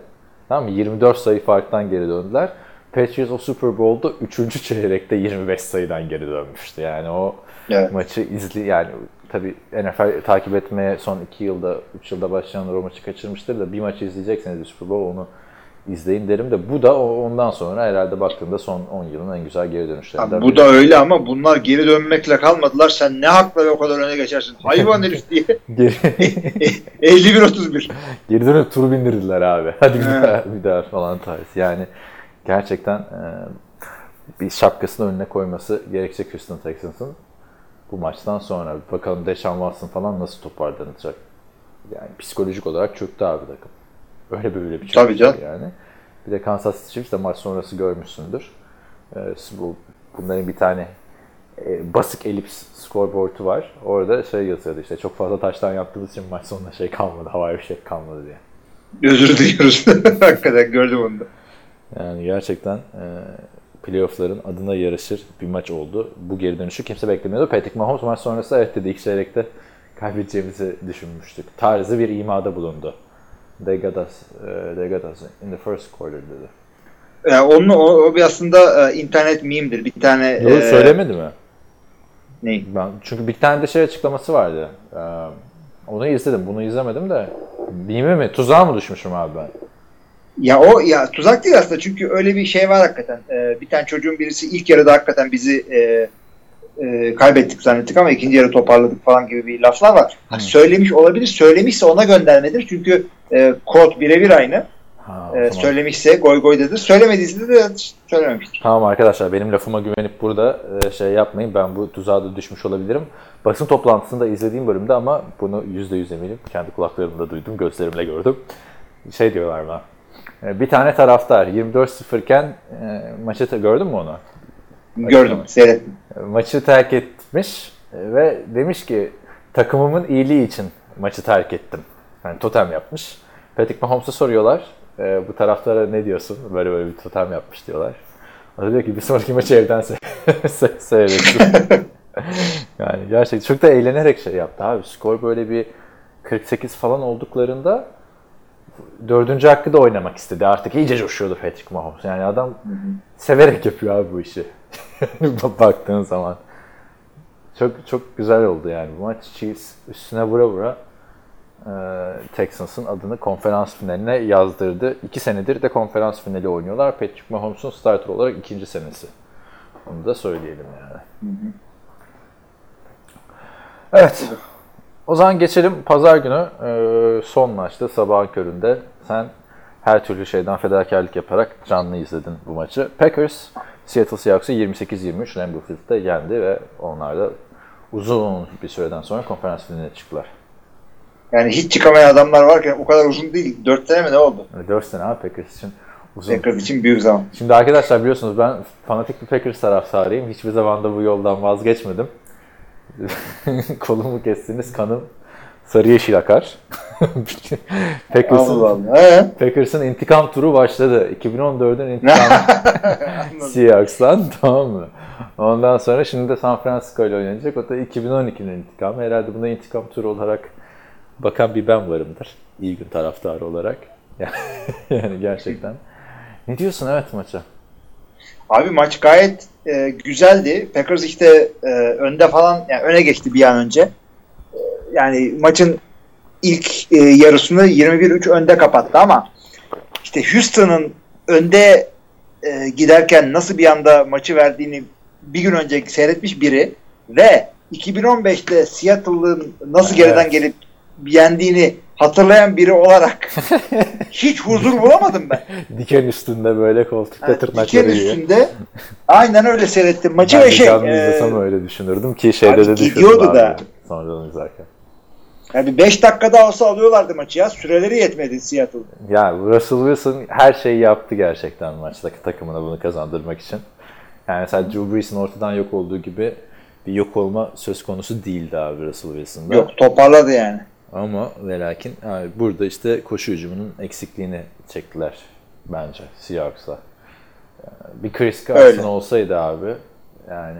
Tamam mı? yirmi dört sayı farktan geri döndüler. Patriots o Super Bowl'da üçüncü çeyrekte yirmi beş sayıdan geri dönmüştü. Yani o evet. maçı izli yani tabii N F L takip etmeye son iki yılda, üç yılda başlayanlar o maçı kaçırmıştır da bir maçı izleyecekseniz bir Super Bowl onu izleyin derim de bu da ondan sonra herhalde baktığımda son on yılın en güzel geri dönüşlerinden. Bu da öyle ama bunlar geri dönmekle kalmadılar. Sen ne hakla o kadar öne geçersin? Hayvan herif diye. elli bir otuz bir. Geri dönüp tur bindirdiler abi. Hadi bir daha, bir daha falan tarz. Yani gerçekten e, bir şapkasını önüne koyması gerekecek Houston Texans'ın bu maçtan sonra. Bakalım Deshaun Watson falan nasıl toparlanacak. Yani psikolojik olarak çöktü abi takım. Öyle böyle bir çöktü yani. Bir de Kansas City Chiefs de maç sonrası görmüşsündür. E, bu, bunların bir tane e, basık elips scoreboard'u var. Orada şey yazıyordu işte, çok fazla taştan yaptığımız için maç sonunda şey kalmadı, havai bir şey kalmadı diye. Özür diliyoruz. Hakikaten gördüm onu da. Yani gerçekten e, playoff'ların adına yarışır bir maç oldu. Bu geri dönüşü kimse beklemiyordu. Patrick Mahomes maç sonrası evet dedi, ilk çeyrekte kaybedeceğimizi düşünmüştük tarzı bir imada bulundu. They got us, uh, they got us in the first quarter dedi. Ya onun o, o bir aslında e, internet meme'dir. Bir tane e, Yok söylemedi mi? Neyi? Ben, çünkü bir tane de şey açıklaması vardı. E, onu izledim, bunu izlemedim de meme mi? Tuzağa mı düşmüşüm abi ben? Ya o ya tuzak değil aslında, çünkü öyle bir şey var hakikaten. Ee, bir tane çocuğun birisi ilk yarıda hakikaten bizi e, e, kaybettik zannettik ama ikinci yarı toparladık falan gibi bir laflar var. Hmm. Söylemiş olabilir. Söylemişse ona göndermedir. Çünkü e, kod birebir aynı. Ha, e, tamam. Söylemişse goy goy dedir. Söylemediyse de söylememiştir. Tamam arkadaşlar, benim lafıma güvenip burada e, şey yapmayın. Ben bu tuzağa da düşmüş olabilirim. Basın toplantısında izlediğim bölümde ama bunu yüzde yüz eminim. Kendi kulaklarımda duydum. Gözlerimle gördüm. Şey diyorlar bana. Bir tane taraftar yirmi dört sıfır iken e, maçı te- gördün mü onu? Gördüm, seyrettim. Maçı terk etmiş ve demiş ki takımımın iyiliği için maçı terk ettim. Yani totem yapmış. Patrick Mahomes'a soruyorlar, e, bu taraftara ne diyorsun? Böyle böyle bir totem yapmış diyorlar. O da diyor ki bir sonraki maçı evden se- se- seyrettim. Yani gerçekten çok da eğlenerek şey yaptı abi. Skor böyle bir kırk sekiz falan olduklarında dördüncü hakkı da oynamak istedi. Artık iyice coşuyordu Patrick Mahomes. Yani adam hı hı. severek yapıyor abi bu işi. Baktığın zaman. Çok çok güzel oldu yani bu maç. Chiefs üstüne vura vura Texans'ın adını konferans finaline yazdırdı. İki senedir de konferans finali oynuyorlar. Patrick Mahomes'un starter olarak ikinci senesi. Onu da söyleyelim yani. Hı hı. Evet. O zaman geçelim pazar günü son maçta sabahın köründe. Sen her türlü şeyden fedakarlık yaparak canlı izledin bu maçı. Packers Seattle Seahawks'ı yirmi sekiz yirmi üç Lambeau Field'da yendi ve onlar da uzun bir süreden sonra konferans finaline çıktılar. Yani hiç çıkamayan adamlar varken o kadar uzun değil. dört sene mi ne oldu? dört sene abi Packers için uzun. Packers için büyük zaman. Şimdi arkadaşlar biliyorsunuz ben fanatik bir Packers taraftarıyım. Hiçbir zaman da bu yoldan vazgeçmedim. Kolumu kestiniz, kanım sarı yeşil akar. Packers'ın, Packers'ın intikam turu başladı. iki bin on dördün intikamı Seahawks'tan, tamam mı? Ondan sonra şimdi de San Francisco ile oynanacak. O da iki bin on ikinin intikamı. Herhalde buna intikam turu olarak bakan bir ben varımdır. İyi gün taraftarı olarak. Yani gerçekten. Ne diyorsun evet maça? Abi maç gayet e, güzeldi. Packers işte e, önde falan, yani öne geçti bir an önce. E, yani maçın ilk e, yarısını yirmi bir üç önde kapattı ama işte Houston'ın önde e, giderken nasıl bir anda maçı verdiğini bir gün önce seyretmiş biri ve iki bin on beşte Seattle'ın nasıl evet. geriden gelip yendiğini hatırlayan biri olarak hiç huzur bulamadım ben. Diken üstünde böyle koltukta yani, tırnakları diken üstünde yiyor. Aynen öyle seyrettim maçı ben ve şey. Ben de izlesem e, öyle düşünürdüm ki şeyde de düşünürdüm da. Sonradan izlerken. Yani beş dakika daha olsa alıyorlardı maçı ya. Süreleri yetmedi Seattle'da. Ya Russell Wilson her şeyi yaptı gerçekten maçtaki takımına bunu kazandırmak için. Yani mesela Drew Brees'in ortadan yok olduğu gibi bir yok olma söz konusu değildi abi Russell Wilson'da. Yok toparladı yani. Ama ve lakin abi burada işte koşu hücumunun eksikliğini çektiler bence Seahawks'a. Bir Chris Carson olsaydı abi yani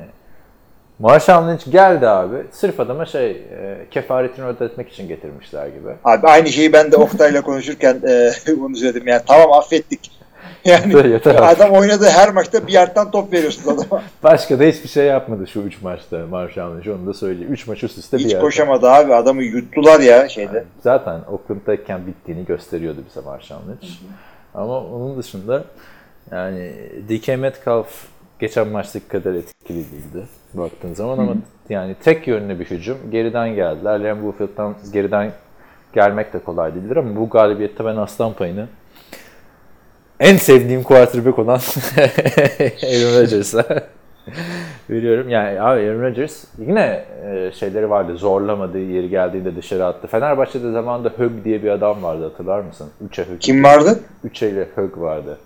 Marshall Lynch geldi abi sırf adama şey e, kefaretini ödetmek için getirmişler gibi. Abi aynı şeyi ben de Oktay'la konuşurken e, onu söyledim yani tamam affettik. Yani yeter, yeter adam oynadığı her maçta bir yerden top veriyorsun adama. Başka da hiçbir şey yapmadı şu üç maçta Marshall Lynch onu da söyleyeyim. üç maç üst üste bir yerden. Hiç koşamadı abi adamı yuttular ya şeyde. Yani zaten Oakland'dayken bittiğini gösteriyordu bize Marshall Lynch. Hı hı. Ama onun dışında yani D K Metcalf geçen maçtaki kadar etkili değildi baktığın zaman ama hı hı. yani tek yönlü bir hücum. Geriden geldiler. Lambeau Field'dan geriden gelmek de kolay değildir ama bu galibiyette ben aslan payını en sevdiğim quarterback olan Aaron Rodgers'a veriyorum. Yani abi Aaron Rodgers yine şeyleri vardı. Zorlamadığı yeri geldiğinde dışarı attı. Fenerbahçe'de zamanında Hög diye bir adam vardı hatırlar mısın? Uche Hög. Kim vardı? Uche ile Hög vardı.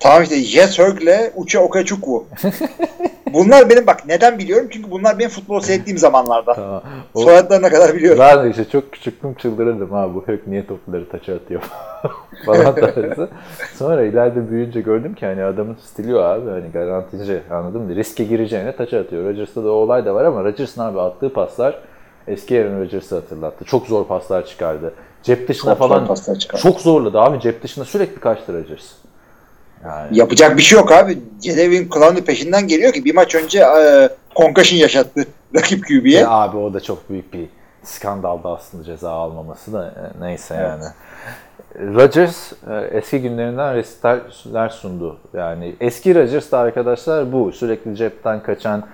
Tamam işte Jess Hög ile Uche Okechukwu. Bunlar benim bak neden biliyorum? Çünkü bunlar benim futbol seyrettiğim zamanlarda. Tamam. Soyadlarına kadar biliyorum. Ben de işte çok küçüktüm çıldırırdım ha bu Hög niye topları taça atıyor falan tarzı. Sonra ileride büyüyünce gördüm ki hani adamın stili o abi hani garantici anladın mı? Riske gireceğine taça atıyor. Rodgers'ta da o olay da var ama Rodgers'ın abi attığı paslar eski Aaron Rodgers'ı hatırlattı. Çok zor paslar çıkardı. Cep dışına çok falan zor çok zorladı abi cep dışına sürekli kaçtı Rodgers. Yani. Yapacak bir şey yok abi. Jadavion Clowney peşinden geliyor ki bir maç önce e, concussion yaşattı rakip Q B'ye. Ya abi o da çok büyük bir skandaldı aslında ceza almaması da neyse evet. yani. Rodgers eski günlerinden resitler sundu. Yani eski Rodgers da arkadaşlar bu. Sürekli cepten kaçan,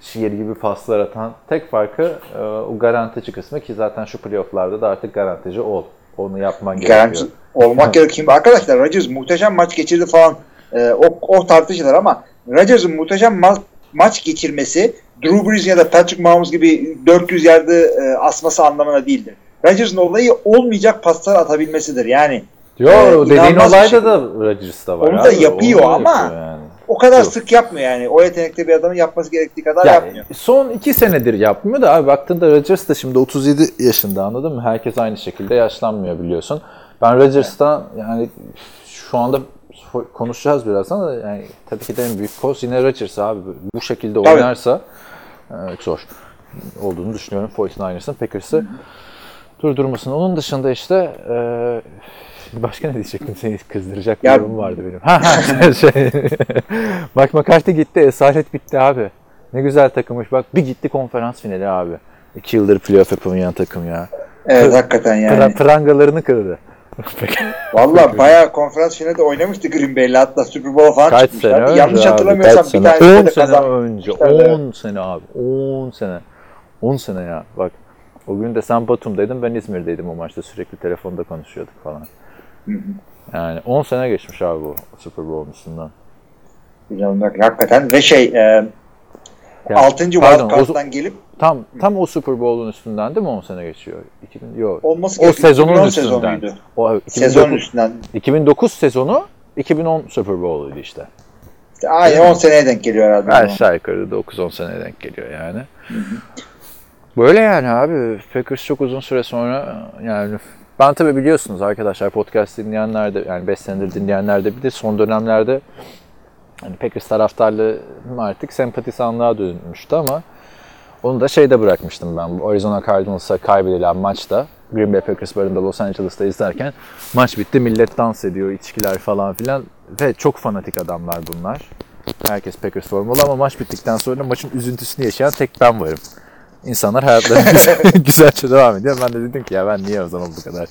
şiir gibi paslar atan. Tek farkı e, o garantici kısmı ki zaten şu playoff'larda da artık garantici ol. Onu yapman gerekiyor. Garanti olmak gerekiyor. Arkadaşlar Rodgers muhteşem maç geçirdi falan e, o, o tartışılır ama Rodgers'ın muhteşem ma- maç geçirmesi Drew Brees ya da Patrick Mahomes gibi dört yüz yerde e, asması anlamına değildir. Rodgers'ın olayı olmayacak paslar atabilmesidir. Yani Yo, e, dediğin olayda şey. Da Rodgers'da var. Onu abi. Da yapıyor onu ama yapıyor yani. O kadar Yok. Sık yapmıyor yani. O yetenekli bir adamın yapması gerektiği kadar yani, yapmıyor. Son iki senedir yapmıyor da abi baktığında Rodgers da şimdi otuz yedi yaşında anladın mı? Herkes aynı şekilde yaşlanmıyor biliyorsun. Ben Rodgers'tan yani şu anda konuşacağız birazdan da yani tabii ki de en büyük koz yine Rodgers abi. Bu şekilde oynarsa evet, zor olduğunu düşünüyorum. forty niners'ın Packers'ı durdurmasın. Onun dışında işte e, başka ne diyecektim? Seni kızdıracak bir durum vardı benim. Ha ha şey. Bak McCarthy gitti. Esaret bitti abi. Ne güzel takımmış. Bak bir gitti konferans finali abi. İki yıldır playoff yapamayan takım ya. Evet Kır, hakikaten yani. Pıra, prangalarını kırdı. Valla bayağı konferans finalde oynamıştı Green Bay'le, hatta Super Bowl falan kaç çıkmışlardı. Sene yanlış abi, hatırlamıyorsam bir tane de kazanmıştı. on sene önce on sene abi on sene. on sene ya bak. O gün de sen Batum'daydın, ben İzmir'deydim o maçta. Sürekli telefonda konuşuyorduk falan. Yani on sene geçmiş abi bu Super Bowl olmasından. Güzel bak hakikaten ve şey e, yani, altıncı Wild Card'dan gelip tam tam o Super Bowl'un üstünden değil mi on sene geçiyor? iki bin yok. Olması o sezonun üstünden. O iki bin dokuz, sezonun üstünden. iki bin dokuz sezonu iki bin on Super Bowl'uydu işte. Ay on seneye denk geliyor herhalde. Her şey yukarıda dokuz on seneye denk geliyor yani. Hı hı. Böyle yani abi Packers çok uzun süre sonra yani ben tabii biliyorsunuz arkadaşlar podcast dinleyenler de yani beş senedir dinleyenler de bilir son dönemlerde hani Packers taraftarlığı artık sempatisanlığa dönmüştü ama onu da şeyde bırakmıştım ben. Arizona Cardinals'a kaybedilen maçta Green Bay Packers barında Los Angeles'ta izlerken maç bitti, millet dans ediyor, içkiler falan filan ve çok fanatik adamlar bunlar. Herkes Packers formalı ama maç bittikten sonra maçın üzüntüsünü yaşayan tek ben varım. İnsanlar hayatlarına güzelce devam ediyor. Ben de dedim ki ya ben niye o zaman bu kadar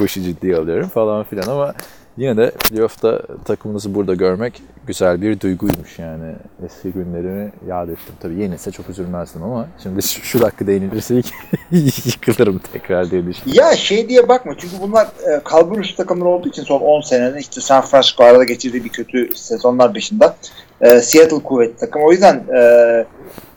bu işi ciddiye alıyorum falan filan ama yine de playoff'ta takımınızı burada görmek güzel bir duyguymuş yani. Eski günlerimi yad ettim. Tabii yenilse çok üzülmezdim ama şimdi şu, şu dakika değinilirse yıkılırım tekrar diye düşünüyorum. Ya şey diye bakma çünkü bunlar kalbur üstü takımlar olduğu için son on senenin işte San Francisco arada geçirdiği bir kötü sezonlar dışında e, Seattle kuvvetli takım. O yüzden e,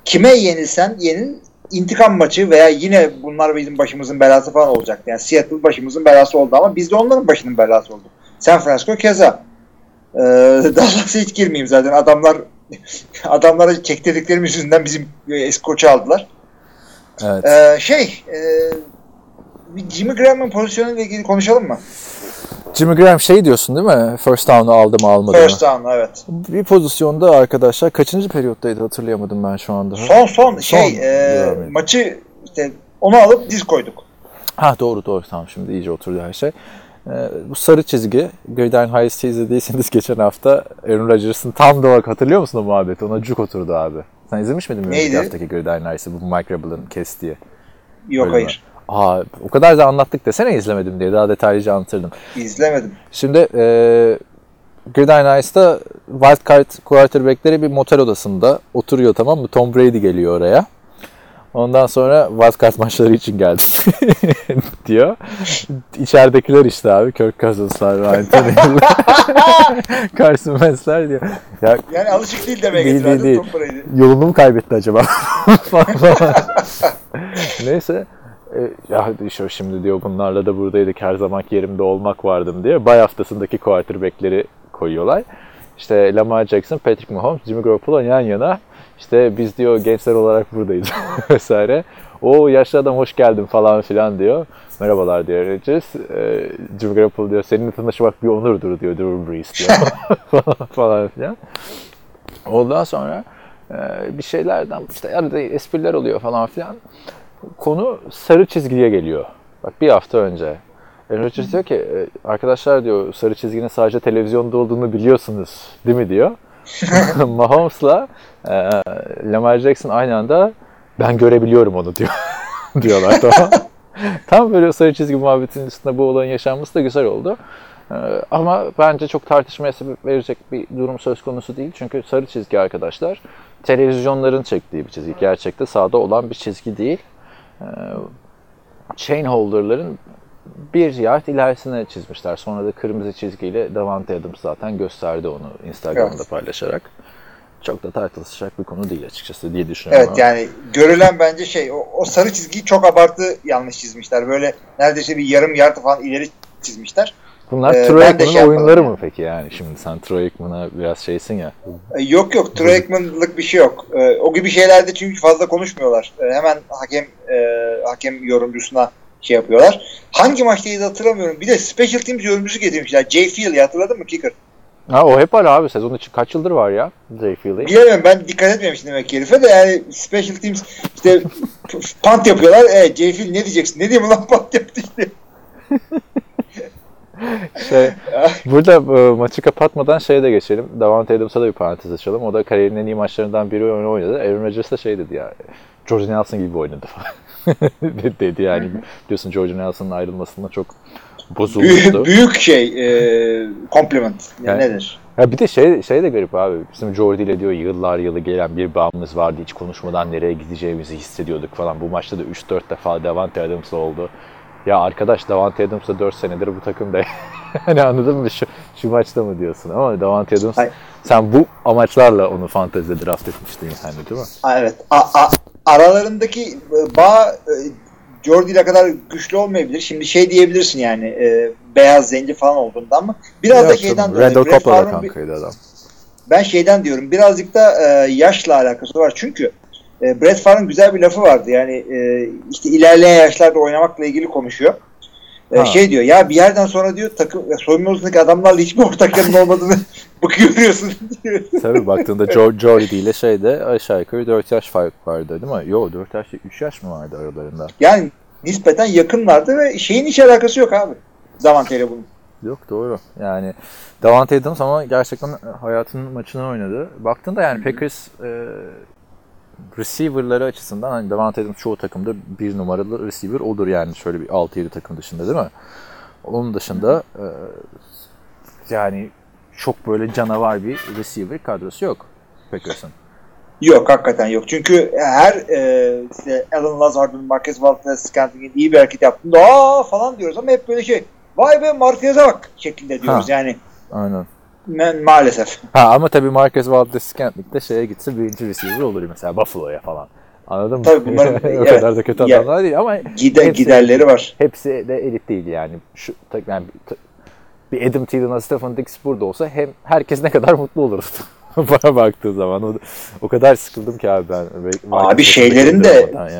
kime yenilsen yenil İntikam maçı veya yine bunlar bizim başımızın belası falan olacaktı. Yani Seattle başımızın belası oldu ama biz de onların başının belası oldu. San Francisco keza. Ee, daha fazla hiç girmeyeyim zaten. Adamlar adamlara çektirdiklerim yüzünden bizim eski koçu aldılar. Evet. Ee, şey e, Jimmy Graham'ın pozisyonuyla ilgili konuşalım mı? Jimmy Graham şey diyorsun değil mi? First down'u aldı mı almadı mı? First down evet. Bir pozisyonda arkadaşlar kaçıncı periyottaydı hatırlayamadım ben şu anda. Son son şey son, e, maçı işte onu alıp diz koyduk. Ha doğru doğru tamam şimdi iyice oturdu her şey. E, bu sarı çizgi Gridiron Highs'te izlediyseniz geçen hafta Aaron Rodgers'ın tam da hatırlıyor musun o muhabbeti? Ona cuk oturdu abi. Sen izlemiş miydin mi? Neydi? Haftaki Gridiron Highs'ı bu Mike Vrabel'ın kestiği. Yok bölümü. Hayır. Aa, o kadar da anlattık desene izlemedim diye daha detaylıca anlatırdım. İzlemedim. Şimdi e, Gridiron Ice'da Wild Card quarterback'leri bir motel odasında oturuyor tamam mı? Tom Brady geliyor oraya. Ondan sonra Wild Card maçları için geldi diyor. İçeridekiler işte abi Kirk Cousins'lar, Ryan Tannehill'lar, Carson Wentz'ler diyor. Ya, yani alışık değil demeye getirdi Tom Brady. Yolunu mu kaybetti acaba? Neyse. Ya diyor şimdi diyor bunlarla da buradaydık her zamanki yerimde olmak vardım diye bay haftasındaki quarterback'leri koyuyorlar. İşte Lamar Jackson, Patrick Mahomes, Jimmy Garoppolo yan yana işte biz diyor gençler olarak buradayız vesaire. O yaşlı adam hoş geldin falan filan diyor. Merhabalar diyor Rodgers. Ee, Jimmy Garoppolo diyor seninle tanışmak bir onurdur diyor Drew Brees diyor falan filan. Ondan sonra bir şeylerden işte arada espriler oluyor falan filan. Konu sarı çizgiye geliyor. Bak bir hafta önce. Aaron Rodgers diyor ki arkadaşlar diyor sarı çizginin sadece televizyonda olduğunu biliyorsunuz değil mi diyor. Mahomes'la e, Lamar Jackson aynı anda ben görebiliyorum onu diyor. diyorlar tamam. Tam böyle sarı çizgi muhabbetinin üstünde bu olayın yaşanması da güzel oldu. E, ama bence çok tartışmaya sebep verecek bir durum söz konusu değil. Çünkü sarı çizgi arkadaşlar televizyonların çektiği bir çizgi. Gerçekte sahada olan bir çizgi değil. Chain holder'ların bir yard ilerisine çizmişler. Sonra da kırmızı çizgiyle Davante Adams zaten gösterdi onu Instagram'da evet. paylaşarak. Çok da tartışılacak bir konu değil açıkçası diye düşünüyorum. Evet ama. Yani görülen bence şey o, o sarı çizgiyi çok abartı yanlış çizmişler. Böyle neredeyse bir yarım yard falan ileri çizmişler. Bunlar ee, Troy Aikman'ın şey oyunları mı peki yani? Şimdi sen Troy Aikman'a biraz şeysin ya. Yok yok Troy Aikman'lık bir şey yok. Ee, o gibi şeylerde çünkü fazla konuşmuyorlar. Ee, hemen hakem e, hakem yorumcusuna şey yapıyorlar. Hangi maçtaydı hatırlamıyorum. Bir de Special Teams yorumcusu getirmişler. Jay Feely hatırladın mı kicker? Ha o hep var abi sezon için kaç yıldır var ya Jay Feely. Bilmiyorum ben dikkat etmemiştim demek ki herife de yani Special Teams işte punt yapıyorlar. E, Jay Feely ne diyeceksin? Ne diyeyim ulan punt yaptı işte. Şey, burada maçı kapatmadan şeye de geçelim. Davante Adams'a da bir parantez açalım. O da kariyerinin en iyi maçlarından biri oynadı. Aaron Rodgers da şey dedi ya. George Nelson gibi oynadı falan. dedi yani. Biliyorsun George Nelson'ın ayrılmasına çok bozulmuştu. Büyük, büyük şey e, compliment yani, yani, nedir? Ya bir de şey, şey de garip abi. Bizim Jordi ile diyor yıllar yılı gelen bir bağımız vardı. Hiç konuşmadan nereye gideceğimizi hissediyorduk falan. Bu maçta da üç dört defa Davante Adams'la oldu. Ya arkadaş Davante Adams'la dört senedir bu takımda. Hani anladın mı? Şu, şu maçta mı diyorsun? Ama Davante Adams, hayır, sen bu amaçlarla onu fantezide draft etmiştin yani, değil mi? Evet. A- a- aralarındaki bağ Jordi ile kadar güçlü olmayabilir. Şimdi şey diyebilirsin yani e, beyaz zenci falan olduğunda ama biraz evet, da şeyden dolayı. Randall Cobb'la kankaydı adam. Ben şeyden diyorum. Birazcık da e, yaşla alakası var. Çünkü e, Brett Favre'ın güzel bir lafı vardı. Yani e, işte ilerleyen yaşlarda oynamakla ilgili konuşuyor. Ha. Şey diyor ya bir yerden sonra diyor takım soyunma odasındaki adamlarla hiçbir ortaklarının olmadığını görüyorsun diyor. Tabii baktığında Jordi ile şeyde aşağı yukarı dört yaş fark vardı değil mi? Yo dört yaş değil üç yaş mı vardı aralarında? Yani nispeten yakınlardı ve şeyin hiç alakası yok abi. Davante ile bunun. Yok doğru. Yani Davante Adams ama gerçekten hayatının maçını oynadı. Baktığında yani Packers e, receiver'ları açısından hani Davante Adams çoğu takımda bir numaralı receiver olur yani şöyle bir altı yedi takım dışında değil mi? Onun dışında e, yani çok böyle canavar bir receiver kadrosu yok Packers'ın. Yok hakikaten yok. Çünkü her e, işte Alan Lazard'ın, Marquez Valdes-Scantling'in iyi bir hareket yaptığında aa falan diyoruz ama hep böyle şey vay be Marquez'e bak şeklinde diyoruz ha, yani. Aynen. Ma- maalesef. Ha ama tabii Marcus Valdes-Scantling de şeye gitse birinci receiver olur mesela Buffalo'ya falan. Anladın mı? Tabii bunların o evet, kadar da kötü adamlar ya, değil ama gider, hepsi, giderleri var. Hepsi de elit değil yani. Şu yani bir Adam Thielen'a, Stefan Diggs burada olsa hem herkes ne kadar mutlu oluruz. Bana baktığı zaman o, o kadar sıkıldım ki abi ben. Abi şeylerin de yani.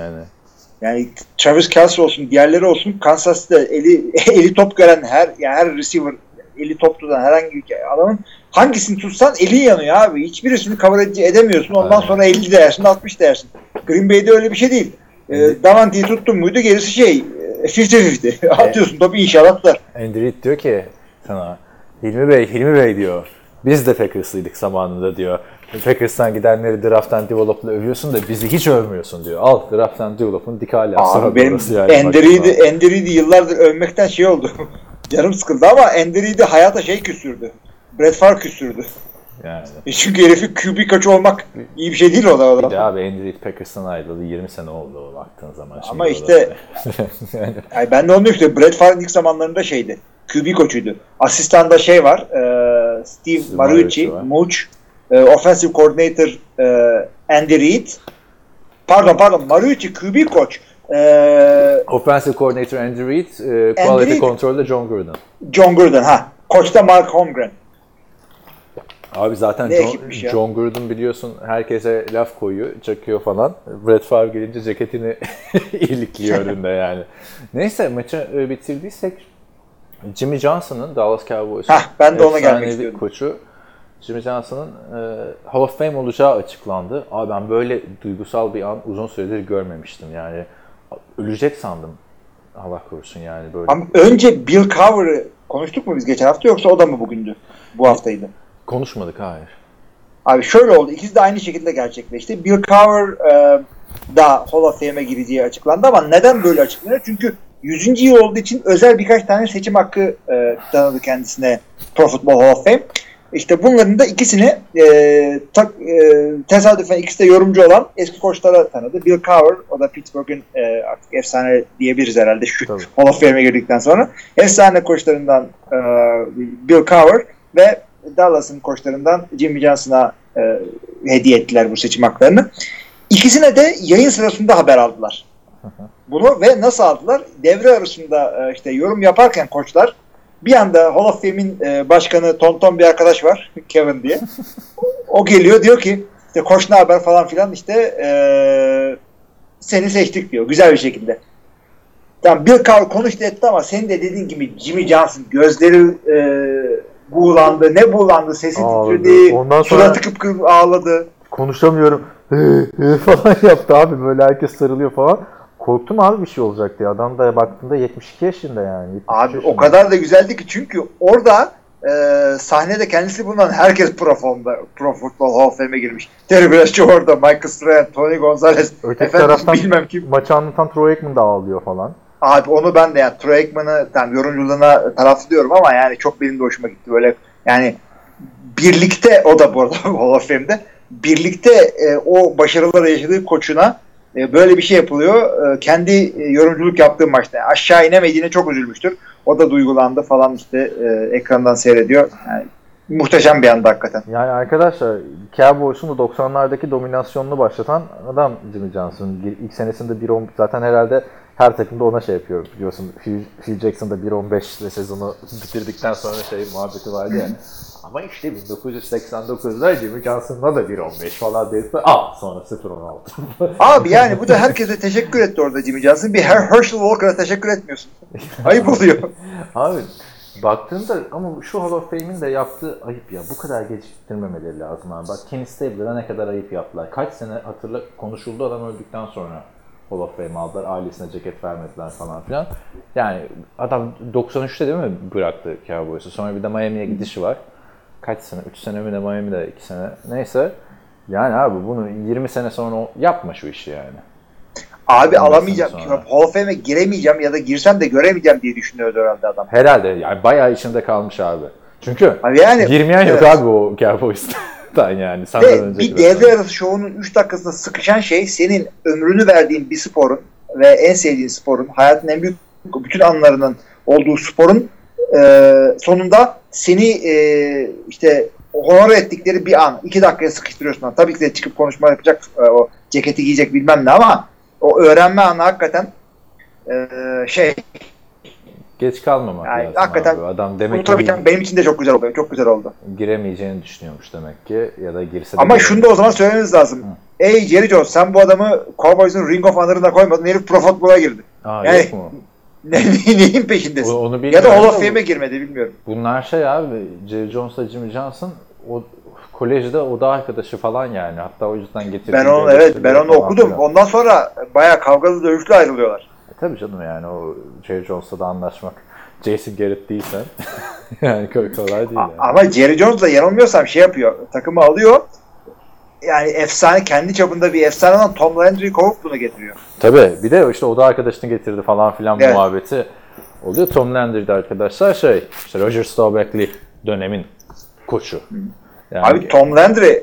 Yani Travis Kelce olsun, diğerleri olsun Kansas City'de eli eli top gören her yani her receiver eli top tutan herhangi bir adamın hangisini tutsan eli yanıyor abi. Hiçbirisini coverage edemiyorsun. Ondan aynen, sonra elli değersin, altmış değersin. Green Bay'de öyle bir şey değil. E, Davante'yi tuttun muydu gerisi şey elli elli. Atıyorsun topu inşallah tutar. Andy Reid diyor ki sana Hilmi Bey, Hilmi Bey diyor. Biz de Packers'lıydık zamanında diyor. Packers'tan gidenleri draft and develop'la övüyorsun da bizi hiç övmüyorsun diyor. Al draft and develop'un dikali aslında burası yani. Andy Reid'i, Andy Reid'i yıllardır övmekten şey oldu. Yarım sıkıldı ama Andy Reid'i hayata şey küstürdü. Brett Favre küstürdü. Yani. E çünkü herifin Q B koçu olmak iyi bir şey değil o da. O da. Bir de abi Andy Reid Packers'tan ayrıldı. yirmi sene oldu o baktığın zaman. Ama işte yani. Yani ben de onu düşünüyorum. Brett Favre'ın ilk zamanlarında şeydi. Q B koçuydu. Asistanda şey var. E, Steve Marucci, Mooch, e, Offensive Coordinator e, Andy Reid. Pardon pardon Marucci Q B koç. Ee, Offensive Coordinator Andy Reid, e, Quality Control'da Jon Gruden. Jon Gruden ha. Koçta Mark Holmgren. Abi zaten John, Jon Gruden biliyorsun herkese laf koyuyor, çakıyor falan. Brett Favre gelince ceketini ilikliyor önünde yani. Neyse maçı bitirdiysek Jimmy Johnson'ın Dallas Cowboys'un efsanevi koçu Jimmy Johnson'ın e, Hall of Fame olacağı açıklandı. Abi ben böyle duygusal bir an uzun süredir görmemiştim yani. Ölecek sandım. Allah korusun yani böyle. Ama önce Bill Cowher'ı konuştuk mu biz geçen hafta yoksa o da mı bugündü? Bu haftaydı. Konuşmadık hayır. Abi şöyle oldu. İkisi de aynı şekilde gerçekleşti. Bill Cowher e, da Hall of Fame'e gireceği açıklandı ama neden böyle açıklanıyor? Çünkü yüzüncü yıl olduğu için özel birkaç tane seçim hakkı e, tanıdı kendisine Pro Football Hall of Fame. İşte bunların da ikisini e, tak, e, tesadüfen ikisi de yorumcu olan eski koçlara tanıdı. Bill Cowher, o da Pittsburgh'ün e, artık efsane diyebiliriz herhalde şu tabii. Hall of Fame'e girdikten sonra. Efsane koçlarından e, Bill Cowher ve Dallas'ın koçlarından Jimmy Johnson'a e, hediye ettiler bu seçim haklarını. İkisine de yayın sırasında haber aldılar. Bunu ve nasıl aldılar? Devre arasında e, işte yorum yaparken koçlar bir anda Hall of Fame'in başkanı tonton bir arkadaş var, Kevin diye. O geliyor diyor ki, işte koç ne haber falan filan işte ee, seni seçtik diyor güzel bir şekilde. Tamam Bill Cowher konuştu etti ama senin de dediğin gibi Jimmy Johnson gözleri ee, buğulandı, ne buğulandı, sesi titredi, suratı kıpkırmızı ağladı. Konuşamıyorum falan yaptı abi böyle herkes sarılıyor falan. Korktum abi bir şey olacak diye. Adam da baktığında yetmiş iki yaşında yani. yetmiş iki abi yaşında. O kadar da güzeldi ki çünkü orada Ee, sahnede kendisi bulunan herkes pro formda. Pro Football Hall of Fame'e girmiş. Terry Bradshaw orada, Michael Strahan, Tony Gonzalez. Öteki efendim, taraftan bilmem kim. Maçı anlatan Troy Aikman da ağlıyor falan. Abi onu ben de yani Troy Aikman'ı tam yorumculuğuna taraflıyorum ama yani çok benim de hoşuma gitti böyle. Yani birlikte o da bu arada Hall of Fame'de birlikte e, o başarıları yaşadığı koçuna e, böyle bir şey yapılıyor. E, kendi e, yorumculuk yaptığı maçta yani aşağı inemediğine çok üzülmüştür. O da duygulandı falan işte e, ekrandan seyrediyor. Yani, muhteşem bir anda hakikaten. Yani arkadaşlar Cowboys'un da doksanlardaki dominasyonunu başlatan adam Jimmy Johnson. İlk senesinde bir on zaten herhalde her takımda ona şey yapıyor biliyorsun. Hugh Jackson'da bir on beş ile sezonu bitirdikten sonra şey muhabbeti vardı ya. Ama işte bin dokuz yüz seksen dokuzda Jimmy Johnson'la da bir on beş falan deyip al sonra sıfır on altı. Abi yani bu da herkese teşekkür etti orada Jimmy Johnson. Bir Herschel Walker'a teşekkür etmiyorsun. Ayıp oluyor. Abi baktığında ama şu Hall of Fame'in de yaptığı ayıp ya. Bu kadar geçiştirmemeleri lazım abi. Bak Kenny Stabler'a ne kadar ayıp yaptılar. Kaç sene hatırla konuşuldu adam öldükten sonra Hall of Fame aldılar. Ailesine ceket vermediler falan filan. Yani adam doksan üçte değil mi bıraktı Cowboys'u. Sonra bir de Miami'ye gidişi var. Kaç sene? üç sene mi de Miami'de iki sene. Neyse. Yani abi bunu yirmi sene sonra yapma şu işi yani. Abi alamayacağım. Hall of Fame'e giremeyeceğim ya da girsem de göremeyeceğim diye düşünüyordu herhalde adam. Herhalde. Yani bayağı içinde kalmış abi. Çünkü abi yani, girmeyen evet. Yok abi o Cowboys'tan yani. Ve bir devre arası şovunun üç dakikasında sıkışan şey senin ömrünü verdiğin bir sporun ve en sevdiğin sporun, hayatın en büyük bütün anlarının olduğu sporun e, sonunda seni e, işte honor ettikleri bir an. iki dakikaya sıkıştırıyorsun. Tabii ki de çıkıp konuşma yapacak, o ceketi giyecek bilmem ne ama o öğrenme anı hakikaten e, şey geç kalmamak yani lazım hakikaten, abi. Adam demek ki bir, benim için de çok güzel oldu. Çok güzel oldu. Giremeyeceğini düşünüyormuş demek ki ya da girse de ama giremeyecek. Şunu da o zaman söylememiz lazım. Hı. Ey Jerry Jones sen bu adamı Cowboys'un Ring of Honor'ına koymadın. Herif Pro Football'a girdi. Aa, yani, yok mu? Neyin peşindesin? Onu ya da Hall of Fame'e girmedi bilmiyorum. Bunlar şey abi Jerry Jones'la Jimmy Johnson o kolejde oda arkadaşı falan yani. Hatta o yüzden getirdim. Ben onu evet ben onu okudum. Falan. Ondan sonra bayağı kavgalı dövüşlü ayrılıyorlar. E tabii canım yani o Jerry Jones'la da anlaşmak. Jason Garrett değilsen yani kolay değil. Yani. Ama Jerry Jones'la yanılmıyorsam şey yapıyor. Takımı alıyor. Yani efsane kendi çapında bir efsane olan Tom Landry'i kovup bunu getiriyor. Tabii. Bir de işte o da arkadaşını getirdi falan filan evet. Muhabbeti oluyor. Tom Landry'de arkadaşlar şey işte Roger Staubach'li dönemin koçu. Yani abi Tom Landry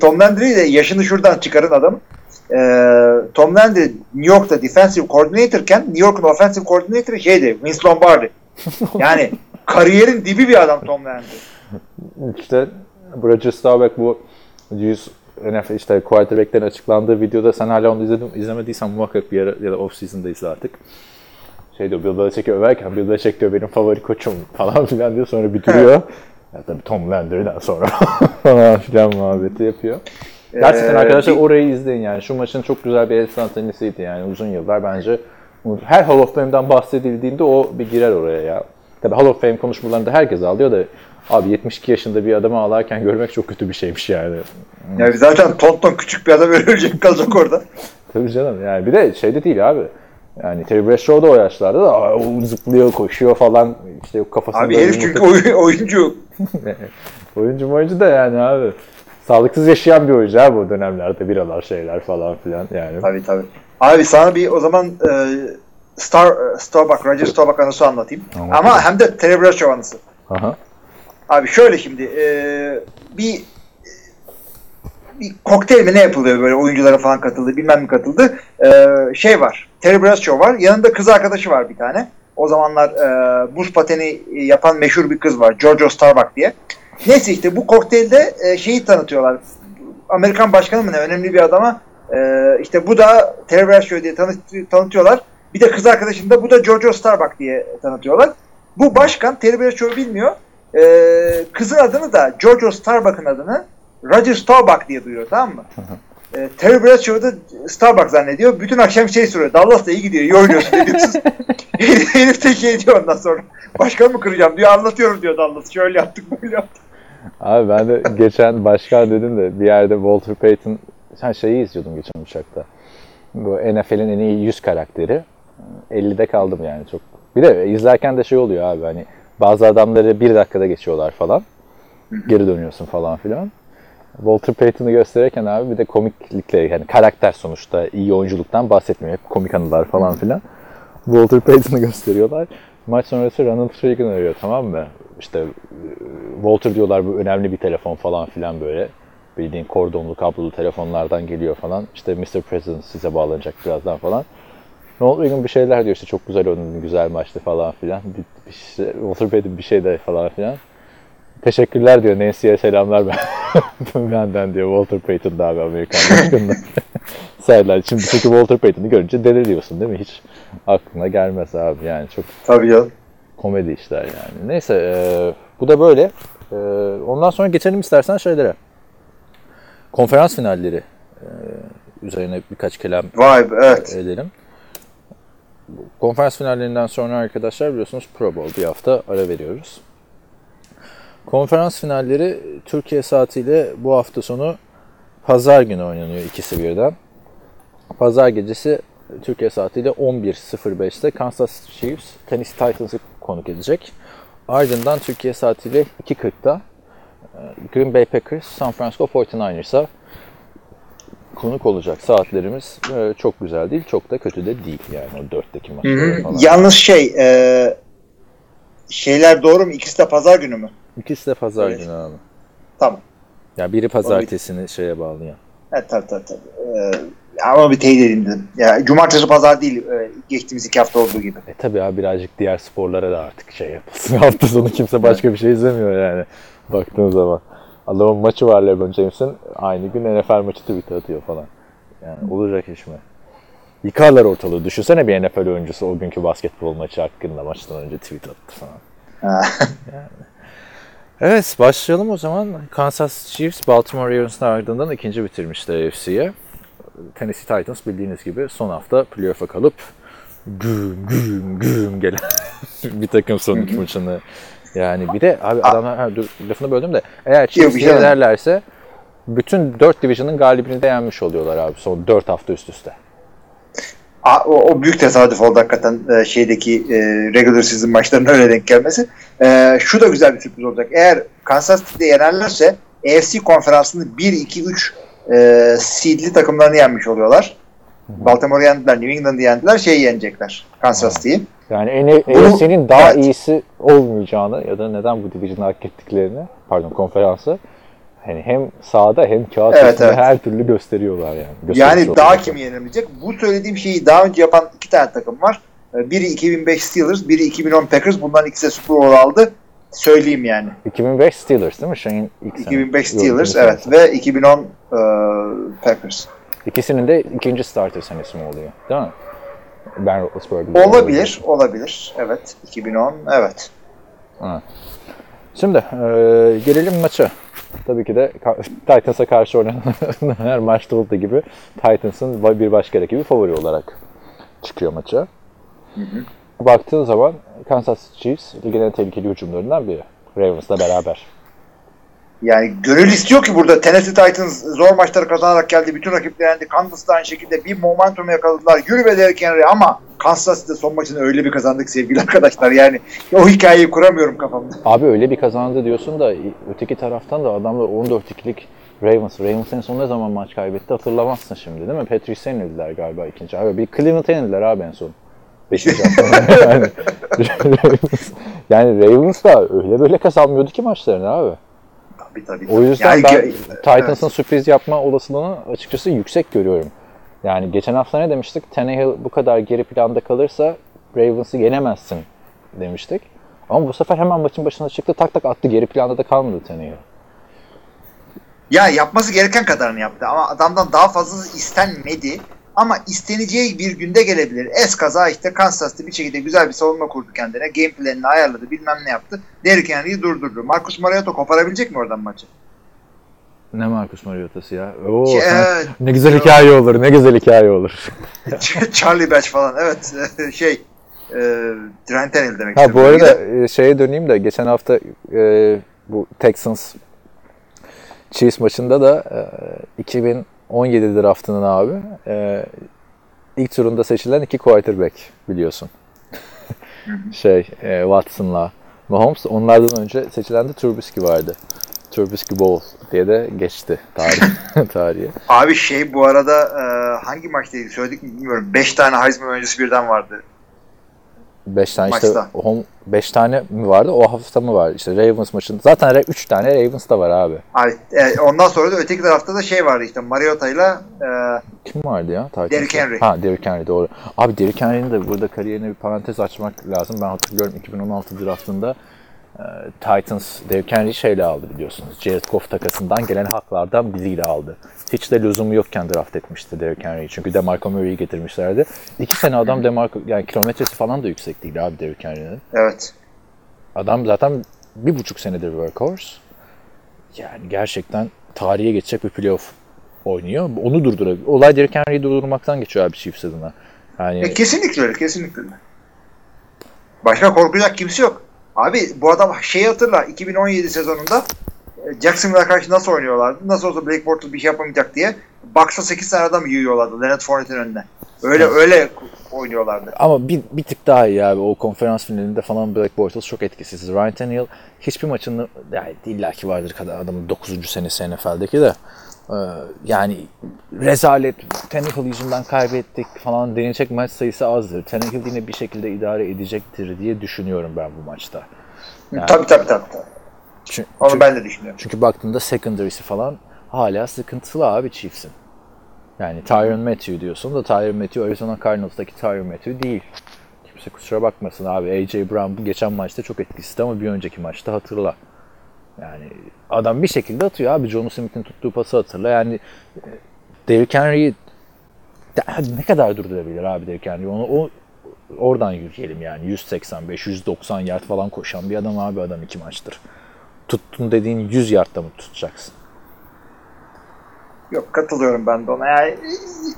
Tom Landry de yaşını şuradan çıkarın adam. Ee, Tom Landry New York'ta defensive coordinator'ken New York'un offensive coordinator'ı şeydi Vince Lombardi. Yani kariyerin dibi bir adam Tom Landry. İşte Roger Staubach bu yüz N F L işte quarterback'lerin açıklandığı videoda sen hala onu izledim, izlemediysen muhakkak bir ara ya da off-season'da izle artık. Şey diyor Bill Belichick'i överken Bill Belichick diyor benim favori koçum falan filan diyor sonra bitiriyor. Ya tabii Tom Landry'den sonra falan filan muhabbeti yapıyor. Gerçekten ee, arkadaşlar bir... orayı izleyin yani şu maçın çok güzel bir el sanatçısıydı yani uzun yıllar bence. Her Hall of Fame'den bahsedildiğinde o bir girer oraya ya. Tabii Hall of Fame konuşmalarında herkes ağlıyor da abi yetmiş iki yaşında bir adamı ağlarken görmek çok kötü bir şeymiş yani. Yani zaten tonton küçük bir adam ölecek kalacak orada. Tabii canım yani bir de şey de değil abi. Yani Terry Bradshaw da o yaşlarda da zıplıyor, koşuyor falan işte kafasında. Abi herif çünkü oy- oyuncu. oyuncu oyuncu da yani abi. Sağlıksız yaşayan bir oyuncu abi o dönemlerde biralar şeyler falan filan yani. Tabii tabii. Abi sana bir o zaman e, Star Staubach, Roger Staubach anısı anlatayım. Anladım. Ama hem de Terry Bradshaw anısı. Aha. Abi şöyle şimdi e, bir bir kokteyl mi ne yapılıyor böyle oyunculara falan katıldı bilmem mi katıldı e, şey var Terry Bradshaw var yanında kız arkadaşı var bir tane o zamanlar e, buz pateni yapan meşhur bir kız var Giorgio Starbuck diye neyse işte bu kokteylde e, şeyi tanıtıyorlar Amerikan başkanı mı ne önemli bir adama e, işte bu da Terry Bradshaw diye tanı- tanıtıyorlar bir de kız arkadaşını da bu da Giorgio Starbuck diye tanıtıyorlar bu başkan Terry Bradshaw'u bilmiyor. Ee, kızın adını da Giorgio Starbuck'ın adını Roger Staubach diye duyuyor tamam mı? Ee, Terry Bradshaw'u da Starbuck zannediyor. Bütün akşam şey soruyor. Dallas'ta iyi gidiyor. İyi oynuyorsun. Herif tek şey diyor ondan sonra. Başkan mı kıracağım diyor. Anlatıyorum diyor Dallas. Şöyle yaptık böyle yaptık. Abi ben de geçen başkan dedim de bir yerde Walter Payton sen şeyi izliyordum geçen uçakta. Bu N F L'in en iyi yüz karakteri. ellide kaldım yani çok. Bir de izlerken de şey oluyor abi hani Bazı adamları bir dakikada geçiyorlar falan. Geri dönüyorsun falan filan. Walter Payton'u gösterirken abi bir de komiklikle, yani karakter sonuçta, iyi oyunculuktan bahsetmiyor. Hep komik anılar falan filan. Walter Payton'u gösteriyorlar. Maç sonrası Ronald Reagan arıyor, tamam mı? İşte Walter diyorlar, bu önemli bir telefon falan filan böyle. Bildiğin kordonlu, kablolu telefonlardan geliyor falan. İşte mister President size bağlanacak birazdan falan. Ronald Reagan bir şeyler diyor, işte çok güzel oynadın, güzel maçtı falan filan. Bir, bir, Walter Payton bir şey de falan filan. Teşekkürler diyor, Nancy'ye selamlar ben. Benden diyor, Walter Payton da abi Amerikan başkanından. Sayarlar. Şimdi çünkü Walter Payton'u görünce deliriyorsun değil mi? Hiç aklına gelmez abi yani. Çok tabii ya. Komedi işler yani. Neyse e, bu da böyle. E, ondan sonra geçelim istersen şeylere. Konferans finalleri e, üzerine birkaç kelam Vibe, evet. edelim. Konferans finallerinden sonra arkadaşlar biliyorsunuz Pro Bowl, bir hafta ara veriyoruz. Konferans finalleri Türkiye saatiyle bu hafta sonu Pazar günü oynanıyor ikisi birden. Pazar gecesi Türkiye saatiyle on bir sıfır beşte Kansas City Chiefs Tennessee Titans'ı konuk edecek. Ardından Türkiye saatiyle iki kırkta Green Bay Packers San Francisco kırk dokuz'a konuk olacak. Saatlerimiz çok güzel değil, çok da kötü de değil yani o dörtteki maçlar falan. Yalnız şey, e, şeyler doğru mu? İkisi de pazar günü mü? İkisi de pazar evet. günü abi. Tamam. Ya biri pazartesini şeye bağlıyor. Evet tabii tabii tabii. Ee, ama bir teyit edeyim dedim. Ya, cumartesi pazar değil. E, geçtiğimiz iki hafta olduğu gibi. E tabii abi birazcık diğer sporlara da artık şey yapılsın. Hafta sonu kimse başka bir şey izlemiyor yani. Baktığın zaman. Allah'ın maçı var LeBron James'in. Aynı gün N F L maçı tweet atıyor falan. Yani olacak iş mi? Yıkarlar ortalığı. Düşünsene bir N F L oyuncusu o günkü basketbol maçı hakkında maçtan önce tweet attı falan. Yani. Evet, başlayalım o zaman. Kansas Chiefs, Baltimore Ravens'ın ardından ikinci bitirmişti A F C'ye. Tennessee Titans bildiğiniz gibi son hafta playoff'a kalıp güm güm güm gelen bir takım son iki maçını. Yani bir de abi adamlar, ha, dur, lafını böldüm de, eğer Chiefs yenerlerse bütün dört division'ın galibini de yenmiş oluyorlar abi son dört hafta üst üste. O, o büyük tesadüf oldu hakikaten şeydeki e, regular season maçlarının öyle denk gelmesi. E, şu da güzel bir sürpriz olacak. Eğer Kansas City'de yenerlerse A F C konferansını bir iki üç e, seedli takımlarını yenmiş oluyorlar. Baltimore'u yendiler, New England'ı yendiler, şeyi yenecekler, Kansas City'yi. Yani A F C'nin daha evet. iyisi olmayacağını ya da neden bu division'ı hak ettiklerini, pardon konferansı, yani hem sahada hem kağıt evet, üstünde evet. her türlü gösteriyorlar yani. Gösterisi yani daha kim yenilemeyecek? Bu söylediğim şeyi daha önce yapan iki tane takım var. Biri iki bin beş Steelers, biri iki bin on Packers. Bunların ikisi de Super Bowl aldı. Söyleyeyim yani. iki bin beş Steelers değil mi? Şeyin ilk iki bin beş sene. Steelers Yorumlu evet sene. Ve iki bin on e, Packers. İkisinin de ikinci starter senesi mi oluyor? Değil mi? Ben Roethlisberger'de. Olabilir, olabilir. Evet. iki bin on evet. Ha. Şimdi e, gelelim maça. Tabii ki de Titans'a karşı oynanan her maçta olduğu gibi Titans'ın bir başka rakibi favori olarak çıkıyor maça. Hı hı. Baktığın zaman Kansas City Chiefs ligin en tehlikeli hücumlarından biri. Ravens'la beraber. Yani gönül istiyor ki burada Tennessee Titans zor maçları kazanarak geldi. Bütün rakipler yendi. Kansas'ta aynı şekilde bir momentum yakaladılar. Yürü be Derrick Henry ama Kansas City son maçını öyle bir kazandık sevgili arkadaşlar. Yani o hikayeyi kuramıyorum kafamda. Abi öyle bir kazandı diyorsun da öteki taraftan da adamlar on dört ikilik Ravens. Ravens'ın son ne zaman maç kaybetti hatırlamazsın şimdi değil mi? Patrice'e yenildiler galiba ikinci. Abi bir Cleveland'e yenildiler abi en son. Beşinci yani, yani Ravens da öyle böyle kazanmıyordu ki maçlarını abi. Tabii, tabii, tabii. O yüzden yani, ben Titans'ın evet. sürpriz yapma olasılığını açıkçası yüksek görüyorum. Yani geçen hafta ne demiştik? Tannehill bu kadar geri planda kalırsa Ravens'ı yenemezsin demiştik. Ama bu sefer hemen maçın başına çıktı, tak tak attı. Geri planda da kalmadı Tannehill. Ya yapması gereken kadarını yaptı ama adamdan daha fazlası istenmedi. Ama isteneceği bir günde gelebilir. Eskaza işte Kansas City bir şekilde güzel bir savunma kurdu kendine. Game planını ayarladı, bilmem ne yaptı. Derrick Henry'i durdurdu. Marcus Mariota koparabilecek mi oradan maçı? Ne Marcus Mariota'sı ya? Oo, Ç- sana, ne güzel Ç- hikaye olur, ne güzel hikaye olur. Charlie Batch falan, evet. şey, e, Ryan Tannehill demek ha, bu arada de. Şeye döneyim de, geçen hafta e, bu Texans Chiefs maçında da e, iki bin on yedi draftının abi e, ilk turunda seçilen iki quarterback biliyorsun. şey e, Watson'la Mahomes onlardan önce seçilen de Trubisky vardı. Trubisky Bowl diye de geçti tarih, tarihe. Abi şey bu arada e, hangi maçtaydı söyledik mi bilmiyorum. beş tane Heisman öncesi birden vardı. beş tane maçta. İşte beş tane mi vardı? O hafta mı vardı? İşte Ravens maçında. Zaten üç tane Ravens'da var abi. Abi e, ondan sonra da öteki tarafta da şey vardı işte Mariota'yla e, kim vardı ya? Derrick Henry. Ha Derrick Henry doğru. Abi Derrick Henry'nin de burada kariyerine bir parantez açmak lazım. Ben hatırlıyorum iki bin on altı draftında e, Titans Derrick Henry'i şeyle aldı biliyorsunuz. Jared Goff takasından gelen haklardan biriyle aldı. Hiç de lüzumu yokken draft etmişti Derrick Henry'i. Çünkü DeMarco Murray'i getirmişlerdi. İki sene adam DeMarco, yani kilometresi falan da yüksek değil abi Derrick Henry'nin. Evet. Adam zaten bir buçuk senedir workhorse. Yani gerçekten tarihe geçecek bir playoff oynuyor. Onu durdurabilir. Olay Derrick Henry'i durdurmaktan geçiyor abi Chiefs adına. Yani... E, kesinlikle öyle, kesinlikle. Başka korkacak kimse yok. Abi bu adam şeyi hatırla, iki bin on yedi sezonunda Jacksonville'a karşı nasıl oynuyorlardı? Nasıl olsa Blake Bortles bir şey yapamayacak diye Bucks'a sekiz tane adam yiyorlardı Leonard Fournette'in önüne. Öyle öyle oynuyorlardı. Ama bir, bir tık daha iyi abi. O konferans finalinde falan Blake Bortles çok etkisiz. Ryan Tannehill hiçbir maçını, yani illaki vardır kadar adamın dokuzuncu senesi N F L'deki de ee, yani rezalet Tannehill yüzünden kaybettik falan denilecek maç sayısı azdır. Tannehill yine bir şekilde idare edecektir diye düşünüyorum ben bu maçta. Yani, tabii tabii tabii. tabii. Çünkü, onu ben de düşünüyorum. Çünkü baktığında secondary'si falan hala sıkıntılı abi Chiefs'in. Yani Tyrann Mathieu diyorsun da Tyrann Mathieu Arizona Cardinals'daki Tyrann Mathieu değil. Kimse kusura bakmasın abi. A J Brown geçen maçta çok etkisizdi ama bir önceki maçta hatırla. Yani adam bir şekilde atıyor abi. John Smith'in tuttuğu pası hatırla. Yani Derrick Henry'i ne kadar durdurabilir abi Derrick Henry? Onu o oradan yürüyelim yani. yüz seksen beş yüz doksan yard falan koşan bir adam abi adam iki maçtır. Tuttun dediğin yüz yardta mı tutacaksın? Yok katılıyorum ben de ona. Yani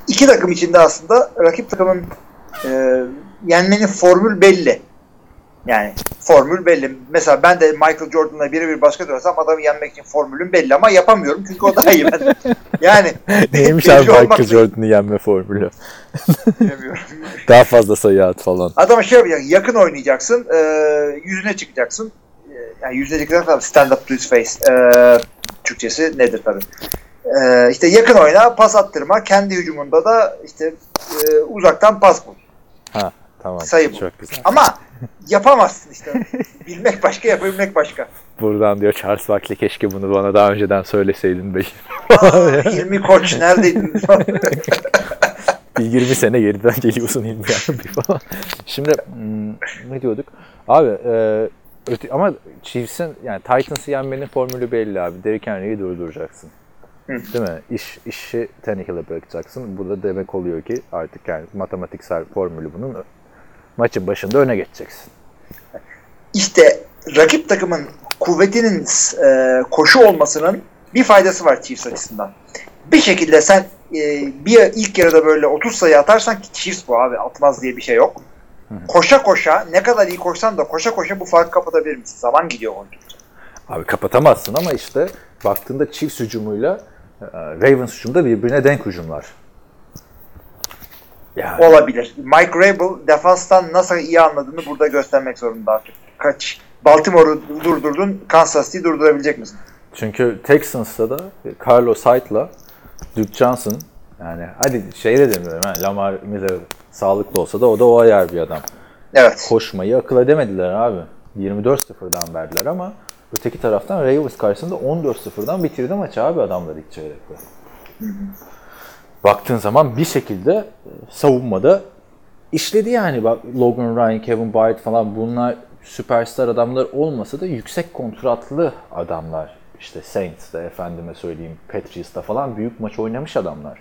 iki takım içinde aslında rakip takımın e, yenmenin formül belli. Yani formül belli. Mesela ben de Michael Jordan'la birebir basket oynasam adamı yenmek için formülüm belli ama yapamıyorum çünkü o daha iyi benden. Yani neymiş abi Michael Jordan'ı yenme formülü? Bilmiyorum. Daha fazla sayı at falan. Adama şey yapacaksın, yakın oynayacaksın, e, yüzüne çıkacaksın. Yani yüzdedikler tabii stand up to his face. Ee, Türkçesi nedir tabii. Ee, işte yakın oyna, pas attırma. Kendi hücumunda da işte e, uzaktan pas bul. Ha tamam. Sayı bul. Çok güzel. Ama yapamazsın işte. Bilmek başka, yapabilmek başka. Buradan diyor Charles Barkley keşke bunu bana daha önceden söyleseydin. Hilmi Koç neredeydin? Bir yirmi sene geriden geliyorsun Hilmi abi. Şimdi ne diyorduk? Abi e, Öte, ama Chiefs'in yani Titans'ı yenmenin formülü belli abi. Derrick Henry'i durduracaksın. Hı. Değil mi? İş, işi Tannehill'e bırakacaksın. Bu da demek oluyor ki artık yani matematiksel formülü bunun maçın başında öne geçeceksin. İşte rakip takımın kuvvetinin e, koşu olmasının bir faydası var Chiefs açısından. Bir şekilde sen e, bir ilk yarıda böyle otuz sayı atarsan ki Chiefs bu abi atmaz diye bir şey yok. Koşa koşa, ne kadar iyi koşsan da koşa koşa bu farkı kapatabilir misin? Zaman gidiyor onun için. Abi kapatamazsın ama işte baktığında Chiefs hücumuyla Ravens hücumu da birbirine denk hücumlar. Yani. Olabilir. Mike Vrabel defanstan nasıl iyi anladığını burada göstermek zorunda artık. Kaç? Baltimore'u durdurdun, Kansas City'yi durdurabilecek misin? Çünkü Texans'ta da Carlos Hyde'la Duke Johnson yani hadi şey de demiyorum yani Lamar Miller sağlıklı olsa da o da o ayar bir adam. Evet. Koşmayı akıl edemediler abi. yirmi dört sıfırdan verdiler ama öteki taraftan Ravens karşısında on dört sıfırdan bitirdi maçı abi adamlar ilk çeyrekte. Baktığın zaman bir şekilde savunmada işledi yani. Bak Logan Ryan, Kevin Byard falan bunlar süperstar adamlar olmasa da yüksek kontratlı adamlar. İşte Saints'te efendime söyleyeyim Patriots'ta falan büyük maç oynamış adamlar.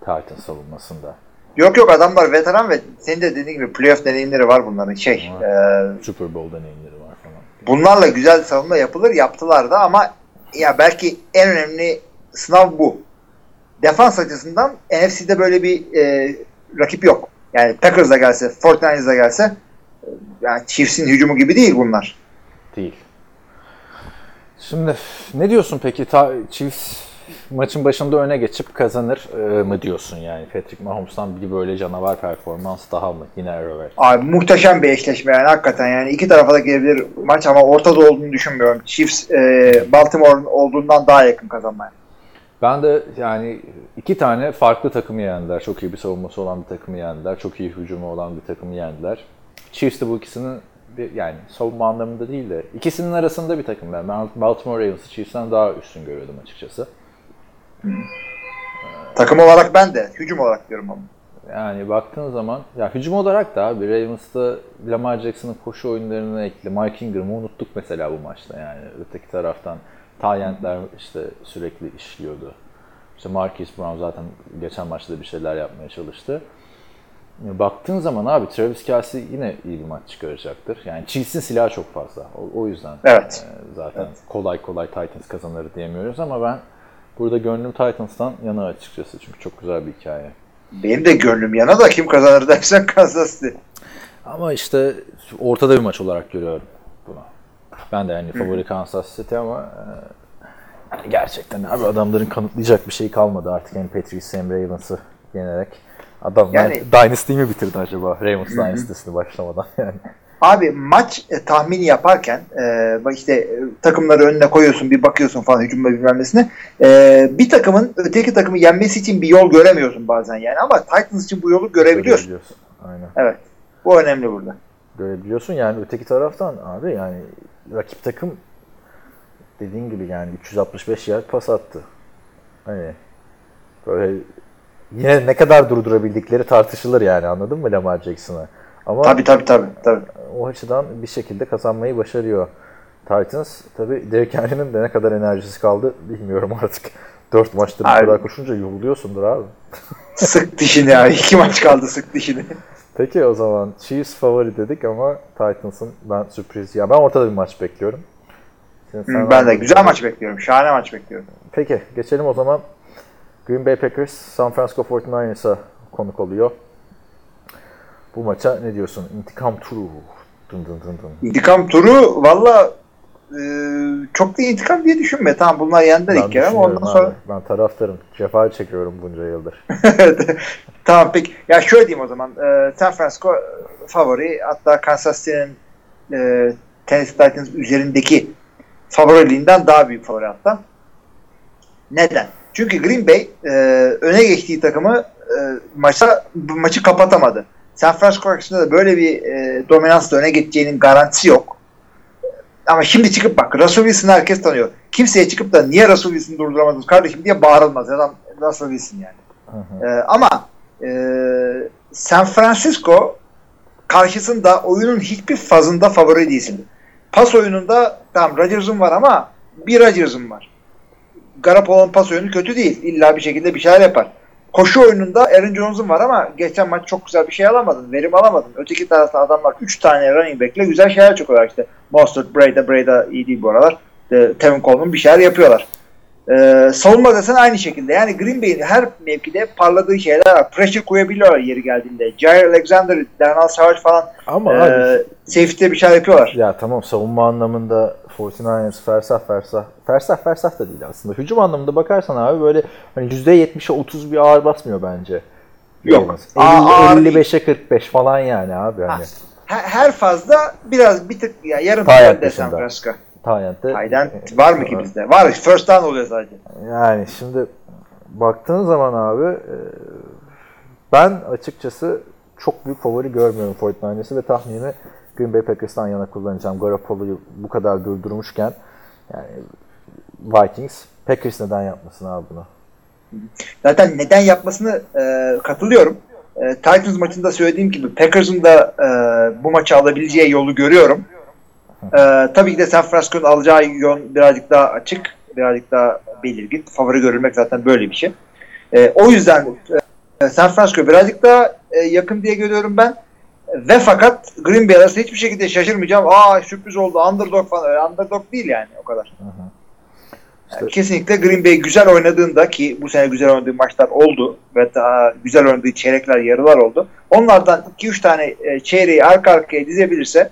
Titans savunmasında. Yok yok adamlar veteran ve senin de dediğin gibi playoff deneyimleri var bunların şey. Ama, e, Super Bowl deneyimleri var falan. Bunlarla güzel savunma yapılır yaptılar da ama ya belki en önemli sınav bu. Defans açısından N F C'de böyle bir e, rakip yok. Yani Packers'a gelse, kırk dokuz'a gelse yani Chiefs'in hücumu gibi değil bunlar. Değil. Şimdi ne diyorsun peki? Ta- Chiefs maçın başında öne geçip kazanır e, mı diyorsun yani? Patrick Mahomes'tan bir böyle canavar performans daha mı? Yine Robert. Abi muhteşem bir eşleşme yani hakikaten. Yani iki tarafa da girebilir maç ama ortada olduğunu düşünmüyorum. Chiefs e, Baltimore'un olduğundan daha yakın kazanmaya. Ben de yani iki tane farklı takımı yendiler. Çok iyi bir savunması olan bir takımı yendiler. Çok iyi hücumu olan bir takımı yendiler. Chiefs de bu ikisinin yani savunma anlamında değil de ikisinin arasında bir takım. Ben Baltimore Ravens'ı Chiefs'ten daha üstün görüyordum açıkçası. Hmm. Ee, takım olarak ben de. Hücum olarak diyorum ama. Yani baktığın zaman ya hücum olarak da abi Ravens'ta Lamar Jackson'ın koşu oyunlarını ekli. Mark Ingram'ı unuttuk mesela bu maçta yani. Öteki taraftan Tayyentler işte sürekli işliyordu. İşte Marquez Brown zaten geçen maçta bir şeyler yapmaya çalıştı. Baktığın zaman abi Travis Kelce yine iyi bir maç çıkaracaktır. Yani Chiefs'in silahı çok fazla. O, o yüzden evet. e, zaten evet. kolay kolay Titans kazanır diyemiyoruz ama ben burada gönlüm Titans'tan yana açıkçası. Çünkü çok güzel bir hikaye. Benim de gönlüm yana da kim kazanır dersen Kansas City. Ama işte ortada bir maç olarak görüyorum bunu. Ben de yani favori Kansas City ama e, gerçekten abi adamların kanıtlayacak bir şey kalmadı artık. Hem Patriots hem Ravens'ı yenerek. Adam yani, Dynasty'yi mi bitirdi acaba? Ravens Dynasty'sini başlamadan yani. Abi maç e, tahmini yaparken e, işte e, takımları önüne koyuyorsun bir bakıyorsun falan hücumla bilmem nesine. E, bir takımın öteki takımı yenmesi için bir yol göremiyorsun bazen yani ama Titans için bu yolu görebiliyorsun. Görebiliyorsun. Aynen. Evet. Bu önemli burada. Görebiliyorsun yani öteki taraftan abi yani rakip takım dediğin gibi yani üç yüz altmış beş yard pas attı. Hani böyle yine ne kadar durdurabildikleri tartışılır yani anladın mı Lamar Jackson'ı? Ama tabii tabii tabii tabii. O açıdan bir şekilde kazanmayı başarıyor Titans. Tabii Derrick Henry'nin de ne kadar enerjisi kaldı bilmiyorum artık. dört maçta bu kadar koşunca yoruluyorsundur abi. Sık dişini abi. iki maç kaldı sık dişini. Peki o zaman Chiefs favori dedik ama Titans'ın ben sürpriz ya ben ortada bir maç bekliyorum. Hı, ben de güzel bir... maç bekliyorum. Şahane maç bekliyorum. Peki geçelim o zaman Green Bay Packers San Francisco kırk dokuz'a konuk oluyor. Bu maça ne diyorsun? İntikam turu. Dın dın dın dın. İntikam turu valla e, çok da intikam diye düşünme. Tamam bunlar yendi ilk kere ama ondan sonra... Abi. Ben taraftarım. Cefa çekiyorum bunca yıldır. Tamam peki. Ya şöyle diyeyim o zaman. E, San Francisco favori. Hatta Kansas City'nin e, Tennessee Titans üzerindeki favoriliğinden daha büyük favori hatta. Neden? Çünkü Green Bay e, öne geçtiği takımı e, maça maçı kapatamadı. San Francisco karşısında da böyle bir e, dominansla öne geçeceğinin garantisi yok. Ama şimdi çıkıp bak Russell Wilson'ı herkes tanıyor. Kimseye çıkıp da niye Russell Wilson'ı durduramadınız kardeşim diye bağırılmaz. Adam Russell Wilson yani. Hı hı. E, ama e, San Francisco karşısında oyunun hiçbir fazında favori değilsin. Pas oyununda tamam Rodgers'ın var ama bir Rodgers'ın var. Garoppolo'nun pas oyunu kötü değil. İlla bir şekilde bir şeyler yapar. Koşu oyununda Aaron Jones'un var ama geçen maç çok güzel bir şey alamadın. Verim alamadın. Öteki tarafta adamlar üç tane running back'le güzel şeyler çok olarak işte. Mostert, Breda, Breda iyi değil bu aralar. E, Tevin Coleman bir şeyler yapıyorlar. E, savunma desen aynı şekilde. Yani Green Bay'in her mevkide parladığı şeyler var. Pressure koyabiliyorlar yeri geldiğinde. Jair Alexander, Darnell Savage falan ama e, abi, safety'de bir şeyler yapıyorlar. Ya tamam savunma anlamında kırk dokuzlar fersah fersah. Fersah fersah da değil aslında. Hücum anlamında bakarsan abi böyle hani yüzde yetmişe otuz bir ağır basmıyor bence. Yok. elli, elli beşe kırk beş falan yani abi. Hani. Her, her fazla biraz bir tık ya yarım tık desem Fraska. Tayyent'te. Tayyent var mı ki bizde? Var. First down oluyor sadece. Yani şimdi baktığın zaman abi ben açıkçası çok büyük favori görmüyorum kırk dokuzları ve tahminimi Green Bay Packers'tan yana kullanacağım. Garoppolo'yu bu kadar durdurmuşken yani Vikings Packers neden yapmasın abi bunu? Zaten neden yapmasını e, katılıyorum. E, Titans maçında söylediğim gibi Packers'ın da e, bu maçı alabileceği yolu görüyorum. E, tabii ki de San Francisco'nun alacağı yol birazcık daha açık, birazcık daha belirgin. Favori görülmek zaten böyle bir şey. E, o yüzden e, San Francisco birazcık daha e, yakın diye görüyorum ben. Ve fakat Green Bay arasında hiçbir şekilde şaşırmayacağım. Aa sürpriz oldu. Underdog falan. Öyle underdog değil yani o kadar. Hı hı. İşte. Yani kesinlikle Green Bay güzel oynadığında ki bu sene güzel oynadığı maçlar oldu ve daha güzel oynadığı çeyrekler yarılar oldu. Onlardan iki üç tane çeyreği arka arkaya dizebilirse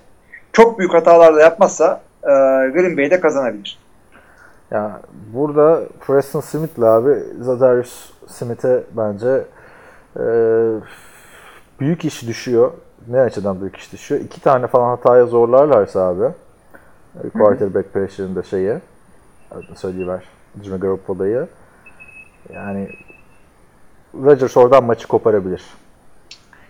çok büyük hatalar da yapmazsa Green Bay de kazanabilir. Yani burada Preston Smith'le abi Zadarius Smith'e bence e, büyük iş düşüyor. Ne açıdan büyük iş düşüyor? İki tane falan hataya zorlarlarsa abi quarterback pressure'ında şeyi söyleyiver Jimmy Garoppolo'yu. Yani Rodgers oradan maçı koparabilir.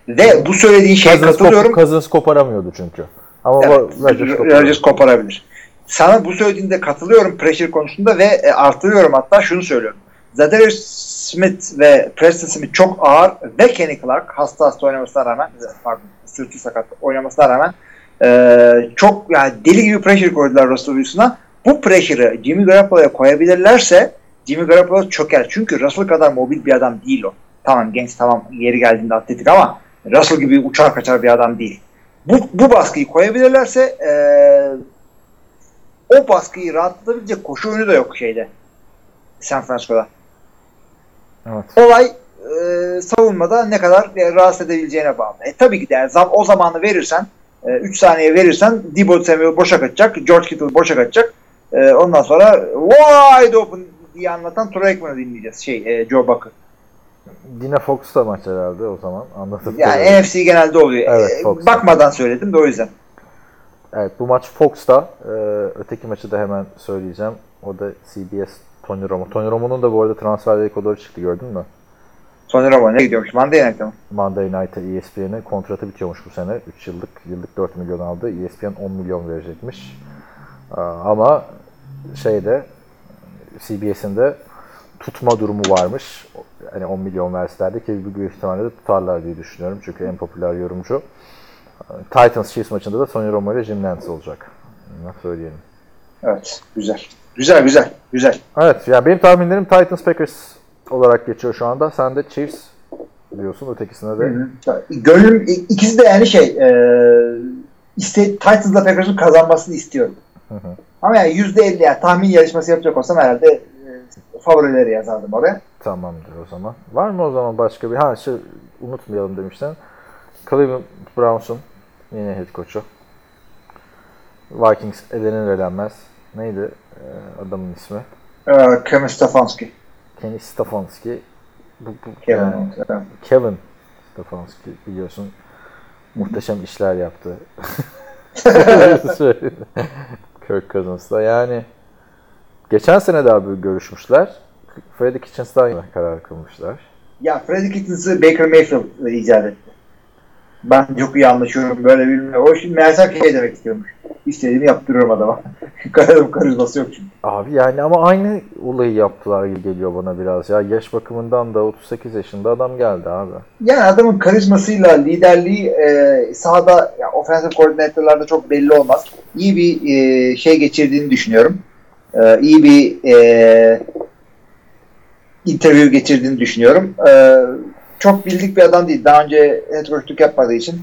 Ve bu söylediği şeye Cousins katılıyorum. Kop- Cousins koparamıyordu çünkü. Ama evet, Rodgers koparabilir. koparabilir. Sana bu söylediğinde katılıyorum pressure konusunda ve artırıyorum, hatta şunu söylüyorum. Zadarius Smith ve Preston Smith çok ağır ve Kenny Clark hasta hasta oynamasına rağmen, pardon sırtı sakat oynamasına rağmen ee, çok yani deli gibi pressure koydular Russell Wilson'a. Bu pressure'ı Jimmy Garoppolo'ya koyabilirlerse Jimmy Garoppolo çöker. Çünkü Russell kadar mobil bir adam değil o. Tamam genç, tamam yeri geldiğinde atletik ama Russell gibi uçar kaçar bir adam değil. Bu, bu baskıyı koyabilirlerse ee, o baskıyı rahatlatabilecek koşu oyunu da yok şeyde. San Francisco'da. Evet. Olay e, savunmada ne kadar e, rahatsız edebileceğine bağlı. E, tabii ki de yani, o zamanı verirsen üç e, saniye verirsen Deebo Samuel boşa kaçacak. George Kittle boşa kaçacak. E, ondan sonra wide open diye anlatan Troy Aikman'ı dinleyeceğiz. Şey, e, Joe Buck'ı. Yine Fox'ta maç herhalde o zaman. Anlatıp yani öyle. N F C genelde oluyor. Evet, e, bakmadan söyledim de o yüzden. Evet, bu maç Fox'ta. E, öteki maçı da hemen söyleyeceğim. O da C B S Tony Romo. Tony Romo'nun da bu arada transfer dedikoduları çıktı, gördün mü? Tony Romo ne gidiyormuş? Monday Night'a mı? Monday Night'a E S P N'e kontratı bitiyormuş bu sene. üç yıllık, yıllık dört milyon aldı. E S P N on milyon verecekmiş. Ama şeyde C B S'in de tutma durumu varmış. Hani on milyon verselerdi ki büyük ihtimalle de tutarlar diye düşünüyorum. Çünkü en popüler yorumcu. Titans Chiefs maçında da Tony Romo ile Jim Nance olacak. Bunu söyleyelim. Evet, güzel. Güzel, güzel, güzel. Evet, yani benim tahminlerim Titans-Packers olarak geçiyor şu anda. Sen de Chiefs diyorsun, ötekisine de. Hı hı. Gönlüm, ikisi de yani şey, e, iste, Titans'la Packers'ın kazanmasını istiyorum. Hı hı. Ama yani yüzde elli yani tahmin yarışması yapacak olsam herhalde e, favorileri yazardım oraya. Tamamdır o zaman. Var mı o zaman başka bir, ha şey unutmayalım demiştin. Cleveland Browns'un yeni head coach'u. Vikings elenir elenmez. Neydi adamın ismi? Ee, Kevin Stefanski. Kenny Stefanski. Bu, bu, Kevin, yani, evet. Kevin Stefanski biliyorsun muhteşem işler yaptı. Kirk Cousins'la yani geçen sene de abi görüşmüşler. Freddie Kitchens'dan karar kılmışlar. Ya Freddie Kitchens'ı Baker Mayfield icat etti. Ben çok iyi anlaşıyorum böyle bilmiyorum. O şimdi meğerse şey demek istiyormuş. İstediğimi yaptırıyorum adama. Kararım karizması yok çünkü. Abi yani ama aynı olayı yaptılar gibi geliyor bana biraz ya. Yaş bakımından da otuz sekiz yaşında adam geldi abi. Yani adamın karizmasıyla liderliği e, sahada yani offensive koordinatörlerde çok belli olmaz. İyi bir e, şey geçirdiğini düşünüyorum. E, iyi bir e, interview geçirdiğini düşünüyorum. E, çok bildik bir adam değil. Daha önce head coachluk yapmadığı için.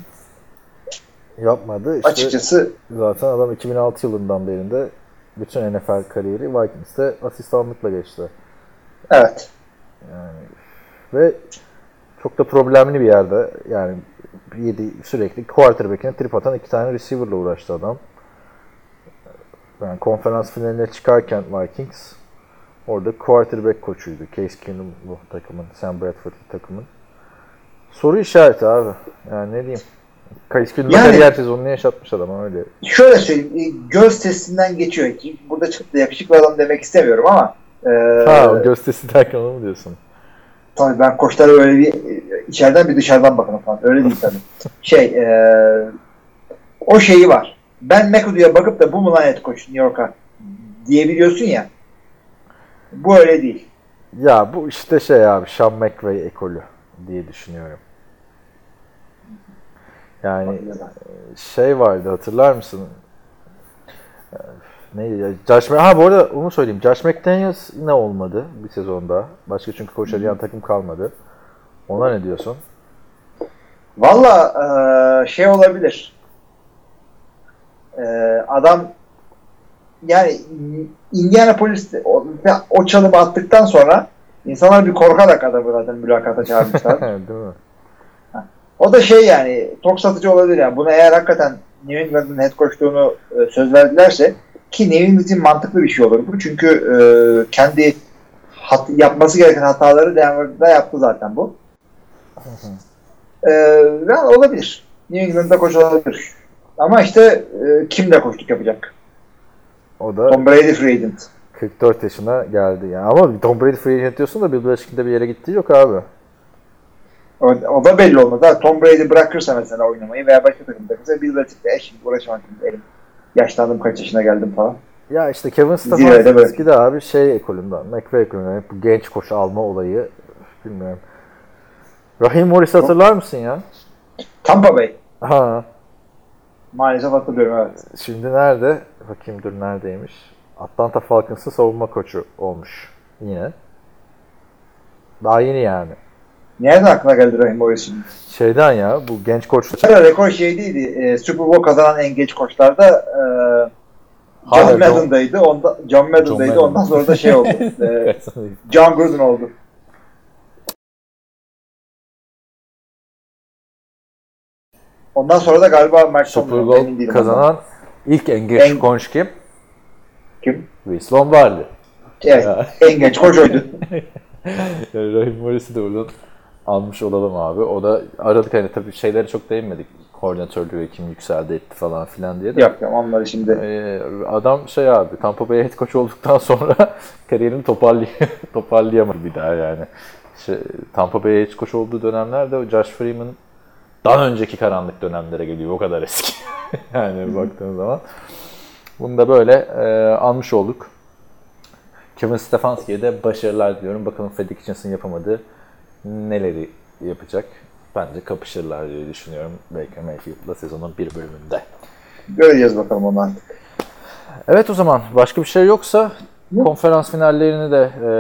Yapmadı. İşte açıkçası zaten adam iki bin altı yılından beri de bütün N F L kariyeri Vikings'te asistanlıkla geçti. Evet. Yani ve çok da problemli bir yerde yani yedi sürekli quarterback'ine trip atan iki tane receiver'la uğraştı adam. Yani konferans finaline çıkarken Vikings orada quarterback koçuydu. Case Keenum bu takımın, Sam Bradford'lu takımın. Soru işareti abi. Yani ne diyeyim? Kayıskül'ün yani, kariyer sezonunu yaşatmış adam öyle. Şöyle söyleyeyim, göz testinden geçiyor. Burada çıktı yakışıklı adam demek istemiyorum ama. E, ha, göz testi derken onu mu diyorsun? Tabii ben koçlara öyle bir içeriden bir dışarıdan bakarım falan. Öyle değil tabii. şey, e, o şeyi var. Ben McAdoo'ya bakıp da bu mu lanet koç New York'a diyebiliyorsun ya. Bu öyle değil. Ya bu işte şey abi, Sean McVay ekolü diye düşünüyorum. Yani şey vardı, hatırlar mısın? Neydi ya? Josh, ha bu arada onu söyleyeyim. Josh McDaniels ne olmadı bir sezonda? Başka çünkü koç arayan takım kalmadı. Ona ne diyorsun? Valla şey olabilir. Adam yani Indianapolis'te o çalımı attıktan sonra insanlar bir korkarak adamı zaten mülakata çağırmışlar. Değil mi? O da şey yani, tok satıcı olabilir yani. Buna eğer hakikaten New England'ın head coachluğunu söz verdilerse Ki Nevin için mantıklı bir şey olur bu. Çünkü e, kendi hat- yapması gereken hataları Denver'da yaptı zaten bu. e, yani olabilir. New England'da koç olabilir. Ama işte e, kimle koçluk yapacak? O da Tom Brady free agent. kırk dört yaşına geldi. Yani. Ama Tom Brady free agent diyorsun da Bill Belichick'in bir yere gittiği yok abi. O, o da belli olmaz. Ha, Tom Brady bırakırsa mesela oynamayı veya başka takım takımda Bill Belichick'le eşim uğraşamam şimdi elim. Yaşlandım, kaç yaşına geldim falan. Ya işte Kevin Stefanski de abi şey ekolünden, McVay ekolünden bu genç koşu alma olayı bilmiyorum. Raheem Morris hatırlar mısın ya? Tampa Bay. Ha. Maalesef hatırlıyorum evet. Şimdi nerede? Bakayım dur neredeymiş? Atlanta Falcons'ın savunma koçu olmuş yine. Daha yeni yani. Nereden aklına geldi Raheem Morris şimdi? Şeyden ya bu genç koçlar. Herhalde rekor şeydiydi. E, Super Bowl kazanan en genç koçlarda e, John Hayır, Madden'daydı. Onda, John Madden'daydı. John ondan sonra da şey oldu. e, Jon Gruden oldu. Ondan sonra da galiba Mark Super Bowl kazanan ondan. İlk en genç en... koç kim? Kim? Vince Lombardi. Evet. Ya. En genç koç oydu. Raheem Morris'i de oradan almış olalım abi. O da aradık hani tabii şeylere çok değinmedik. Koordinatörlüğü kim yükseldi etti falan filan diye de. Yok yok onları şimdi. Ee, adam şey abi Tampa Bay head coach olduktan sonra kariyerini toparlay- toparlayamadı bir daha yani. Şey, Tampa Bay head coach olduğu dönemlerde Josh Freeman'ın daha önceki karanlık dönemlere geliyor. O kadar eski. yani baktığın zaman. Bunu da böyle e, almış olduk. Kevin Stefanski'ye de başarılar diliyorum. Bakalım Fredrik Hutchinson yapamadı. Neleri yapacak? Bence kapışırlar diye düşünüyorum. Belki Mayfield'la sezonun bir bölümünde. Göreceğiz bakalım onu artık. Evet o zaman başka bir şey yoksa Yok. Konferans finallerini de e,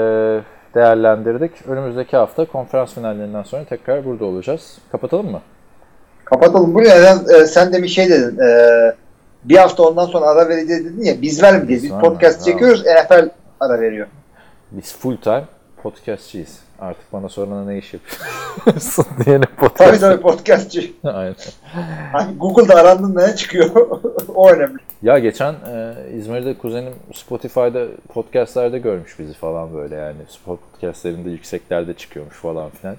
değerlendirdik. Önümüzdeki hafta konferans finallerinden sonra tekrar burada olacağız. Kapatalım mı? Kapatalım. Buraya e, sen de bir şey dedin. E, bir hafta ondan sonra ara vereceğiz dedin ya. Biz vermeyeceğiz. Biz, biz podcast mi? Çekiyoruz. Bravo. N F L ara veriyor. Biz full time podcastçiyiz. Artık bana sorana ne iş yapıyorsun diye ne podcast. Tabii tabii podcastçi. Aynen. Hani Google'da arandın ne çıkıyor? O önemli. Ya geçen e, İzmir'de kuzenim Spotify'da podcastlerde görmüş bizi falan böyle yani. Podcastlerinde yükseklerde çıkıyormuş falan filan.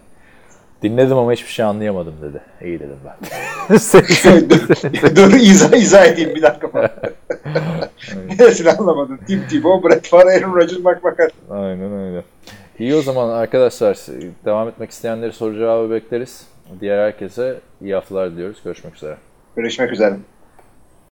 Dinledim ama hiçbir şey anlayamadım dedi. İyi dedim ben. Dur izah, izah edeyim bir dakika falan. Neresini anlamadın? Tim Tebow, Brett Favre, Aaron Rodgers, Mark Ingram. Aynen öyle. İyi o zaman arkadaşlar. Devam etmek isteyenleri soru cevabı bekleriz. Diğer herkese iyi haftalar diliyoruz. Görüşmek üzere. Görüşmek üzere.